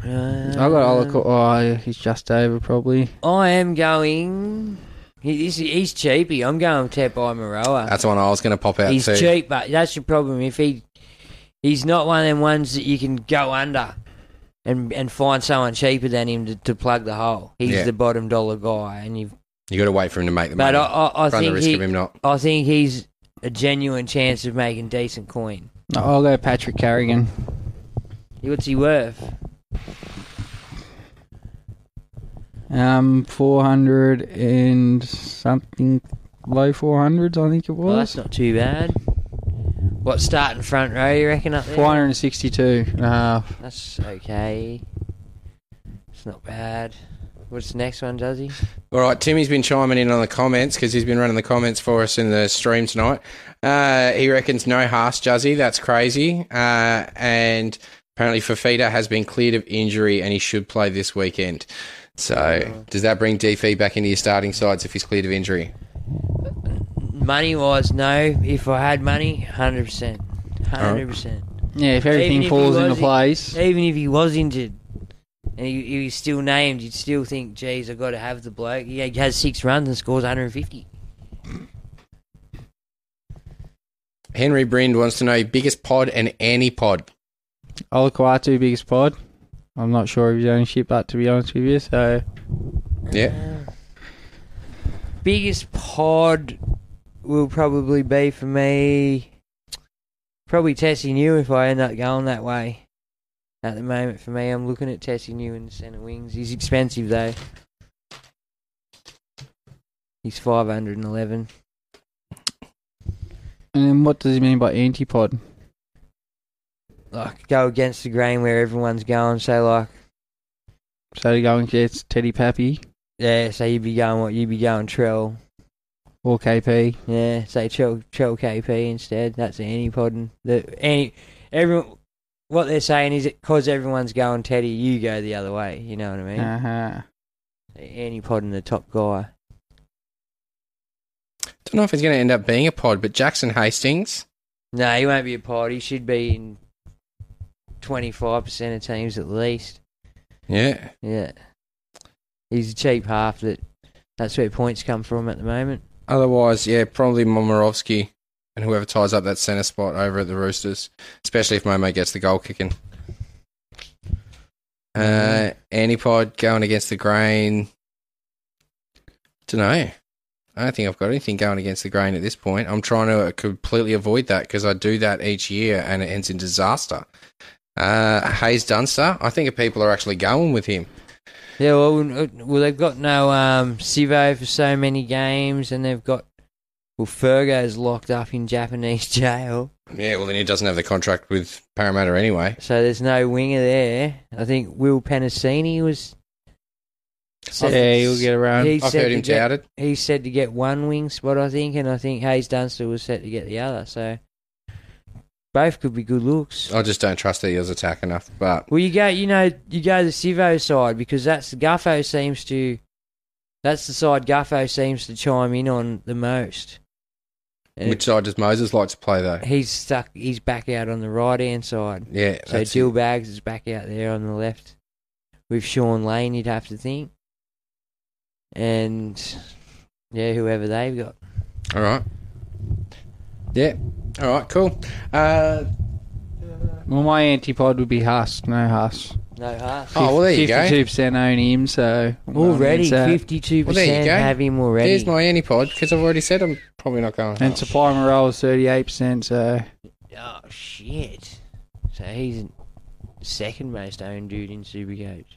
I got Ola Kawatu. Oh, he's just over probably. I am going. He's cheapy. I'm going Tepai Moroa. That's the one I was going to pop out. He's cheap, but that's the problem. If he's not one of them ones that you can go under and find someone cheaper than him to plug the hole. He's the bottom dollar guy, and you got to wait for him to make the money. But I run the risk of him not. I think he's a genuine chance of making decent coin. I'll go Patrick Carrigan. What's he worth? 400 and something, low 400s, I think it was. Well, that's not too bad. What, starting front row, you reckon, up there? 462 and a half. That's okay. It's not bad. What's the next one, Jazzy? All right, Timmy's been chiming in on the comments because he's been running the comments for us in the stream tonight. He reckons no Haas, Jazzy. That's crazy. And apparently Fafita has been cleared of injury and he should play this weekend. So does that bring DF back into your starting sides if he's cleared of injury? Money-wise, no. If I had money, 100%. 100%. Yeah, if everything falls into place. Even if he was injured and he was still named, you'd still think, geez, I've got to have the bloke. He has 6 runs and scores 150. Henry Brind wants to know biggest pod and anti-pod. Ola Kawatu, biggest pod. I'm not sure of his ownership, but to be honest with you, so... Yeah. Biggest pod will probably be, for me, probably Tessie New if I end up going that way. At the moment, for me, I'm looking at Tessie New in the centre wings. He's expensive, though. He's 511. And what does he mean by antipod? Like, go against the grain where everyone's going, So you're going against Teddy Pappy? Yeah, so you'd be going Trell. Or KP. Yeah, say Trell KP instead. That's anti-podding. What they're saying is because everyone's going Teddy, you go the other way. You know what I mean? Uh-huh. So anti-podding the top guy. Don't know if he's going to end up being a pod, but Jackson Hastings? No, he won't be a pod. He should be in 25% of teams at least. Yeah. Yeah. He's a cheap half. That's where points come from at the moment. Otherwise, yeah, probably Momorovsky and whoever ties up that centre spot over at the Roosters, especially if Momo gets the goal kicking. Antipod going against the grain. Don't know. I don't think I've got anything going against the grain at this point. I'm trying to completely avoid that because I do that each year and it ends in disaster. Hayes Dunster, I think people are actually going with him. Yeah, well they've got no Sivo for so many games, and they've got Fergo's locked up in Japanese jail. Yeah, well then he doesn't have the contract with Parramatta anyway. So there's no winger there. I think Will Penasini was. Yeah, he'll get around. I've heard him touted. He's said to get one wing spot, I think, and I think Hayes Dunster was set to get the other. So. Both could be good looks. I just don't trust the Eels attack enough. But well, you go the Sivo side because that's the side Guffo seems to chime in on the most. And which side does Moses like to play though? He's back out on the right hand side. Yeah. So Jill Baggs is back out there on the left with Sean Lane, you'd have to think. And yeah, whoever they've got. All right. Yeah. All right, cool. Well, my antipod would be Haas. No Haas. Oh, well, there you 52% own him, so... Already, 52% have him already. There's my antipod, because I've already said I'm probably not going. And Supply Morale is 38%, so... Oh, shit. So he's the second most owned dude in Supercoach.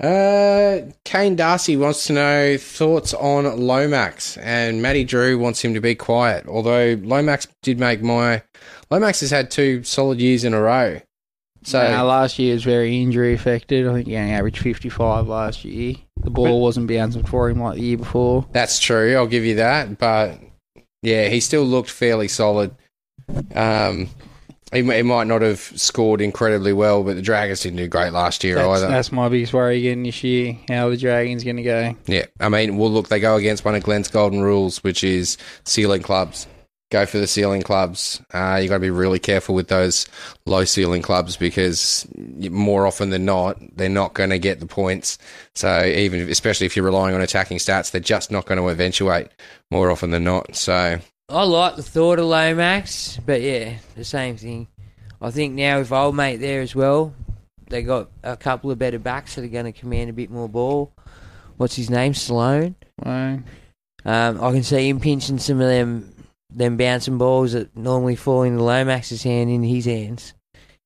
Kane Darcy wants to know thoughts on Lomax, and Matty Drew wants him to be quiet, although Lomax has had two solid years in a row. So last year was very injury affected. I think he only averaged 55 last year. The ball wasn't bouncing for him like the year before. That's true, I'll give you that, but yeah, he still looked fairly solid. He might not have scored incredibly well, but the Dragons didn't do great last year either. That's my biggest worry again this year, how the Dragons going to go. Yeah, I mean, well, look, they go against one of Glenn's golden rules, which is ceiling clubs. Go for the ceiling clubs. You've got to be really careful with those low ceiling clubs because more often than not, they're not going to get the points. So especially if you're relying on attacking stats, they're just not going to eventuate more often than not, so... I like the thought of Lomax, but yeah, the same thing. I think now with old mate there as well, they got a couple of better backs that are going to command a bit more ball. What's his name? Sloan. I can see him pinching some of them bouncing balls that normally fall into Lomax's hand into his hands.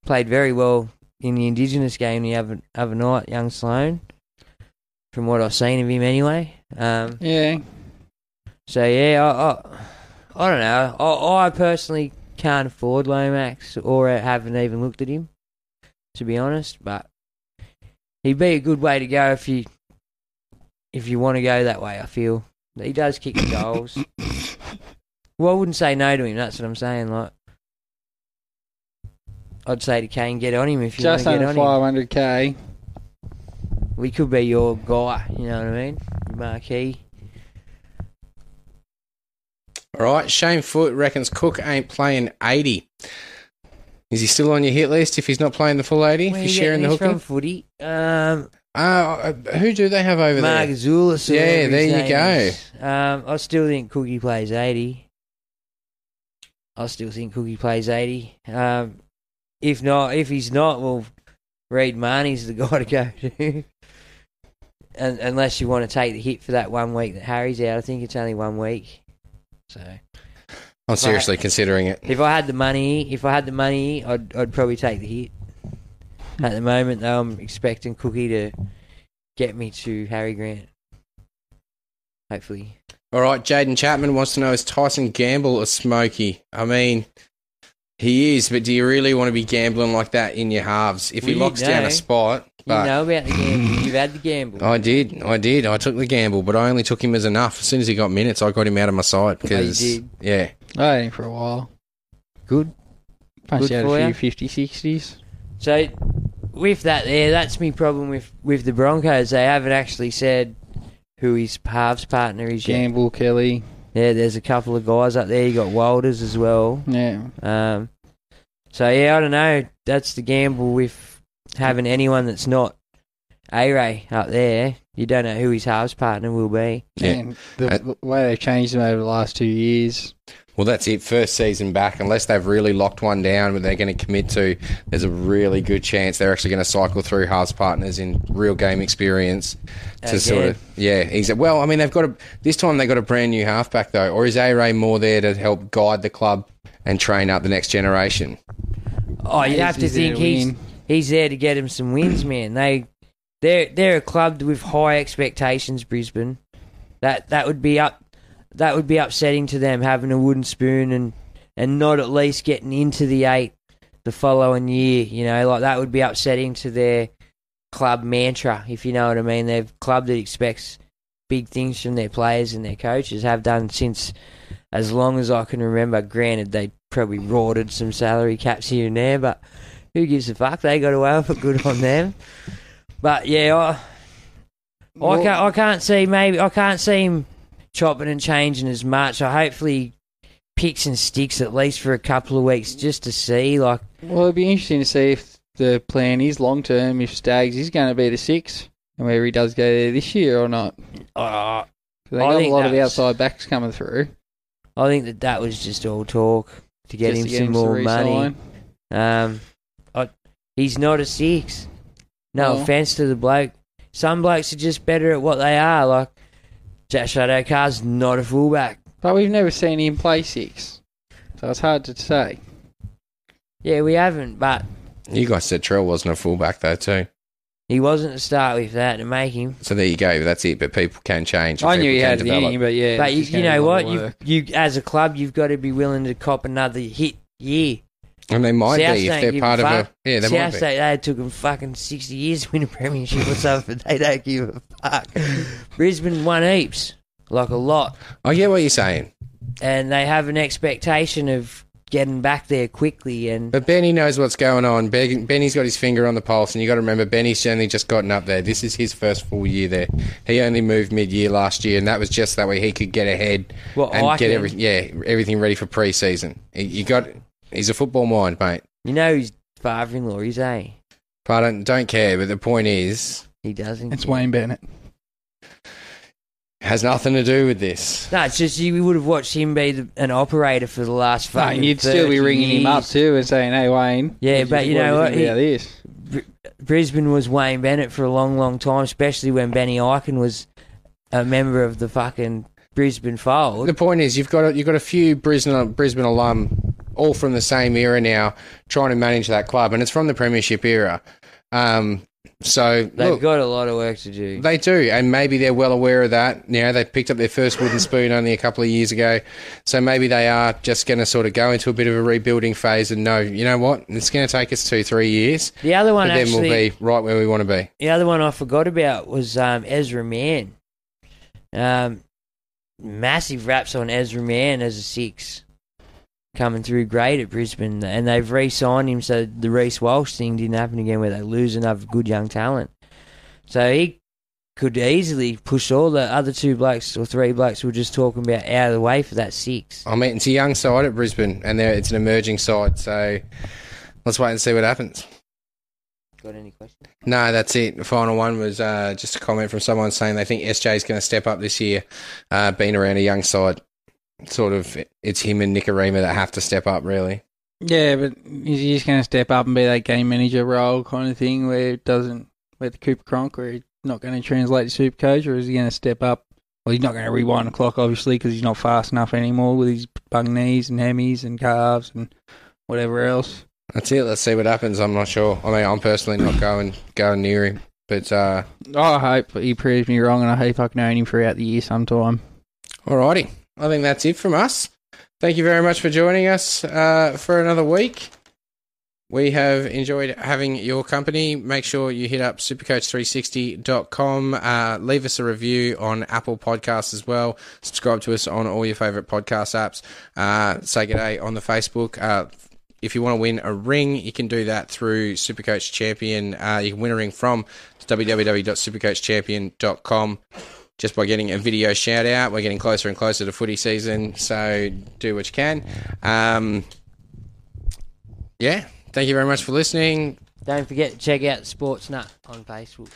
Played very well in the Indigenous game the other night, young Sloan, from what I've seen of him anyway. So yeah, I don't know. I personally can't afford Lomax or haven't even looked at him, to be honest. But he'd be a good way to go if you want to go that way, I feel. He does kick the goals. Well, I wouldn't say no to him. That's what I'm saying. Like, I'd say to Kane, get on him if you want to get on him. Just under 500k. We could be your guy, you know what I mean? Marquee. All right, Shane Foote reckons Cook ain't playing 80. Is he still on your hit list if he's not playing the full 80? If you're sharing the hooker? From footy? Who do they have over there? Mark Zulis. Yeah, there you go. I still think Cookie plays 80. If he's not, well, Reid Marnie's the guy to go to. And, unless you want to take the hit for that 1 week that Harry's out. I think it's only 1 week. So I'm seriously considering it. If I had the money, I'd probably take the hit. At the moment, though, I'm expecting Cookie to get me to Harry Grant. Hopefully. All right, Jaden Chapman wants to know, is Tyson Gamble a smoky? I mean, he is, but do you really want to be gambling like that in your halves? If he locks down a spot... You know about the gamble. You've had the gamble. I did. I took the gamble, but I only took him as enough. As soon as he got minutes, I got him out of my side. Yeah. I had him for a while. Good. Punched out a few 50, 60s. So, with that there, that's my problem with the Broncos. They haven't actually said who his halves partner is yet. Gamble, Kelly. Yeah, there's a couple of guys up there. You got Wilders as well. Yeah. I don't know. That's the gamble with... having anyone that's not A-Ray up there, you don't know who his halves partner will be. Yeah. And the way they've changed them over the last 2 years. Well, that's it. First season back, unless they've really locked one down that they're going to commit to, there's a really good chance they're actually going to cycle through halves partners in real game experience. I mean, they've got this time they've got a brand new halfback, though. Or is A-Ray more there to help guide the club and train up the next generation? Oh, you have to think he's there to get him some wins, man. They're a club with high expectations, Brisbane. That would be upsetting to them, having a wooden spoon and not at least getting into the 8 the following year. You know, like that would be upsetting to their club mantra, if you know what I mean. They're a club that expects big things from their players and their coaches, have done since as long as I can remember. Granted, they probably rorted some salary caps here and there, but who gives a fuck? They got away with it. Good on them. But yeah, I can't see him chopping and changing as much. I hopefully picks and sticks at least for a couple of weeks just to see. Like, well, it'd be interesting to see if the plan is long term, if Stags is going to be the six, and whether he does go there this year or not. They got a lot of outside backs coming through. I think that was just all talk to get him some more money. He's not a six. No offense to the bloke. Some blokes are just better at what they are. Like Jack Shadowcar's not a fullback, but we've never seen him play six, so it's hard to say. Yeah, we haven't. But you guys said Trell wasn't a fullback though too. He wasn't to start with that to make him. So there you go. That's it. But people can change. I knew he had the inning, but yeah. But you know what? You as a club, you've got to be willing to cop another hit year. And they might be if they're part of a... Yeah, they might be. South State, they took them fucking 60 years to win a premiership or something. They don't give a fuck. Brisbane won heaps. Like a lot. I get what you're saying. And they have an expectation of getting back there quickly. But Benny knows what's going on. Benny's got his finger on the pulse, and you got to remember, Benny's only just gotten up there. This is his first full year there. He only moved mid-year last year, and that was just that way he could get ahead and get everything ready for pre-season. You got... He's a football mind, mate. You know his father-in-law is, eh? Don't care, but the point is... He doesn't. It's Wayne Bennett. Has nothing to do with this. No, it's just you would have watched him be an operator for the last fucking 30 years. You'd still be ringing him up too and saying, hey, Wayne. Yeah, but you know what? Brisbane was Wayne Bennett for a long, long time, especially when Benny Eichen was a member of the fucking Brisbane fold. The point is you've got a few Brisbane alum... all from the same era now, trying to manage that club. And it's from the premiership era. They've got a lot of work to do. They do, and maybe they're well aware of that. You know, they picked up their first wooden spoon only a couple of years ago, so maybe they are just going to sort of go into a bit of a rebuilding phase and know, you know what, it's going to take us 2-3 years. The other one but actually... then we'll be right where we want to be. The other one I forgot about was Ezra Mann. Massive raps on Ezra Mann as a six. Coming through great at Brisbane, and they've re-signed him, so the Reece Walsh thing didn't happen again where they lose another good young talent. So he could easily push all the other two blokes or three blokes we were just talking about out of the way for that six. I mean, it's a young side at Brisbane, and it's an emerging side, so let's wait and see what happens. Got any questions? No, that's it. The final one was just a comment from someone saying they think SJ is going to step up this year, being around a young side. Sort of, it's him and Nicarima that have to step up, really. Yeah, but is he just going to step up and be that game manager role kind of thing where it doesn't, where the Cooper Cronk, where he's not going to translate to Supercoach, or is he going to step up? Well, he's not going to rewind the clock, obviously, because he's not fast enough anymore with his bung knees and hammies and calves and whatever else. That's it. Let's see what happens. I'm not sure. I mean, I'm personally not going near him, but... I hope he proves me wrong, and I hope I can own him throughout the year sometime. Alrighty. I think that's it from us. Thank you very much for joining us for another week. We have enjoyed having your company. Make sure you hit up supercoach360.com. Leave us a review on Apple Podcasts as well. Subscribe to us on all your favourite podcast apps. Say good day on the Facebook. If you want to win a ring, you can do that through Supercoach Champion. You can win a ring from www.supercoachchampion.com. Just by getting a video shout-out. We're getting closer and closer to footy season, so do what you can. Thank you very much for listening. Don't forget to check out Sports Nut on Facebook.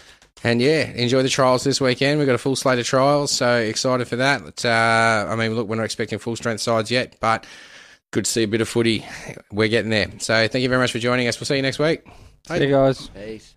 And, enjoy the trials this weekend. We've got a full slate of trials, so excited for that. But, we're not expecting full-strength sides yet, but good to see a bit of footy. We're getting there. So thank you very much for joining us. We'll see you next week. Bye. See you guys. Peace.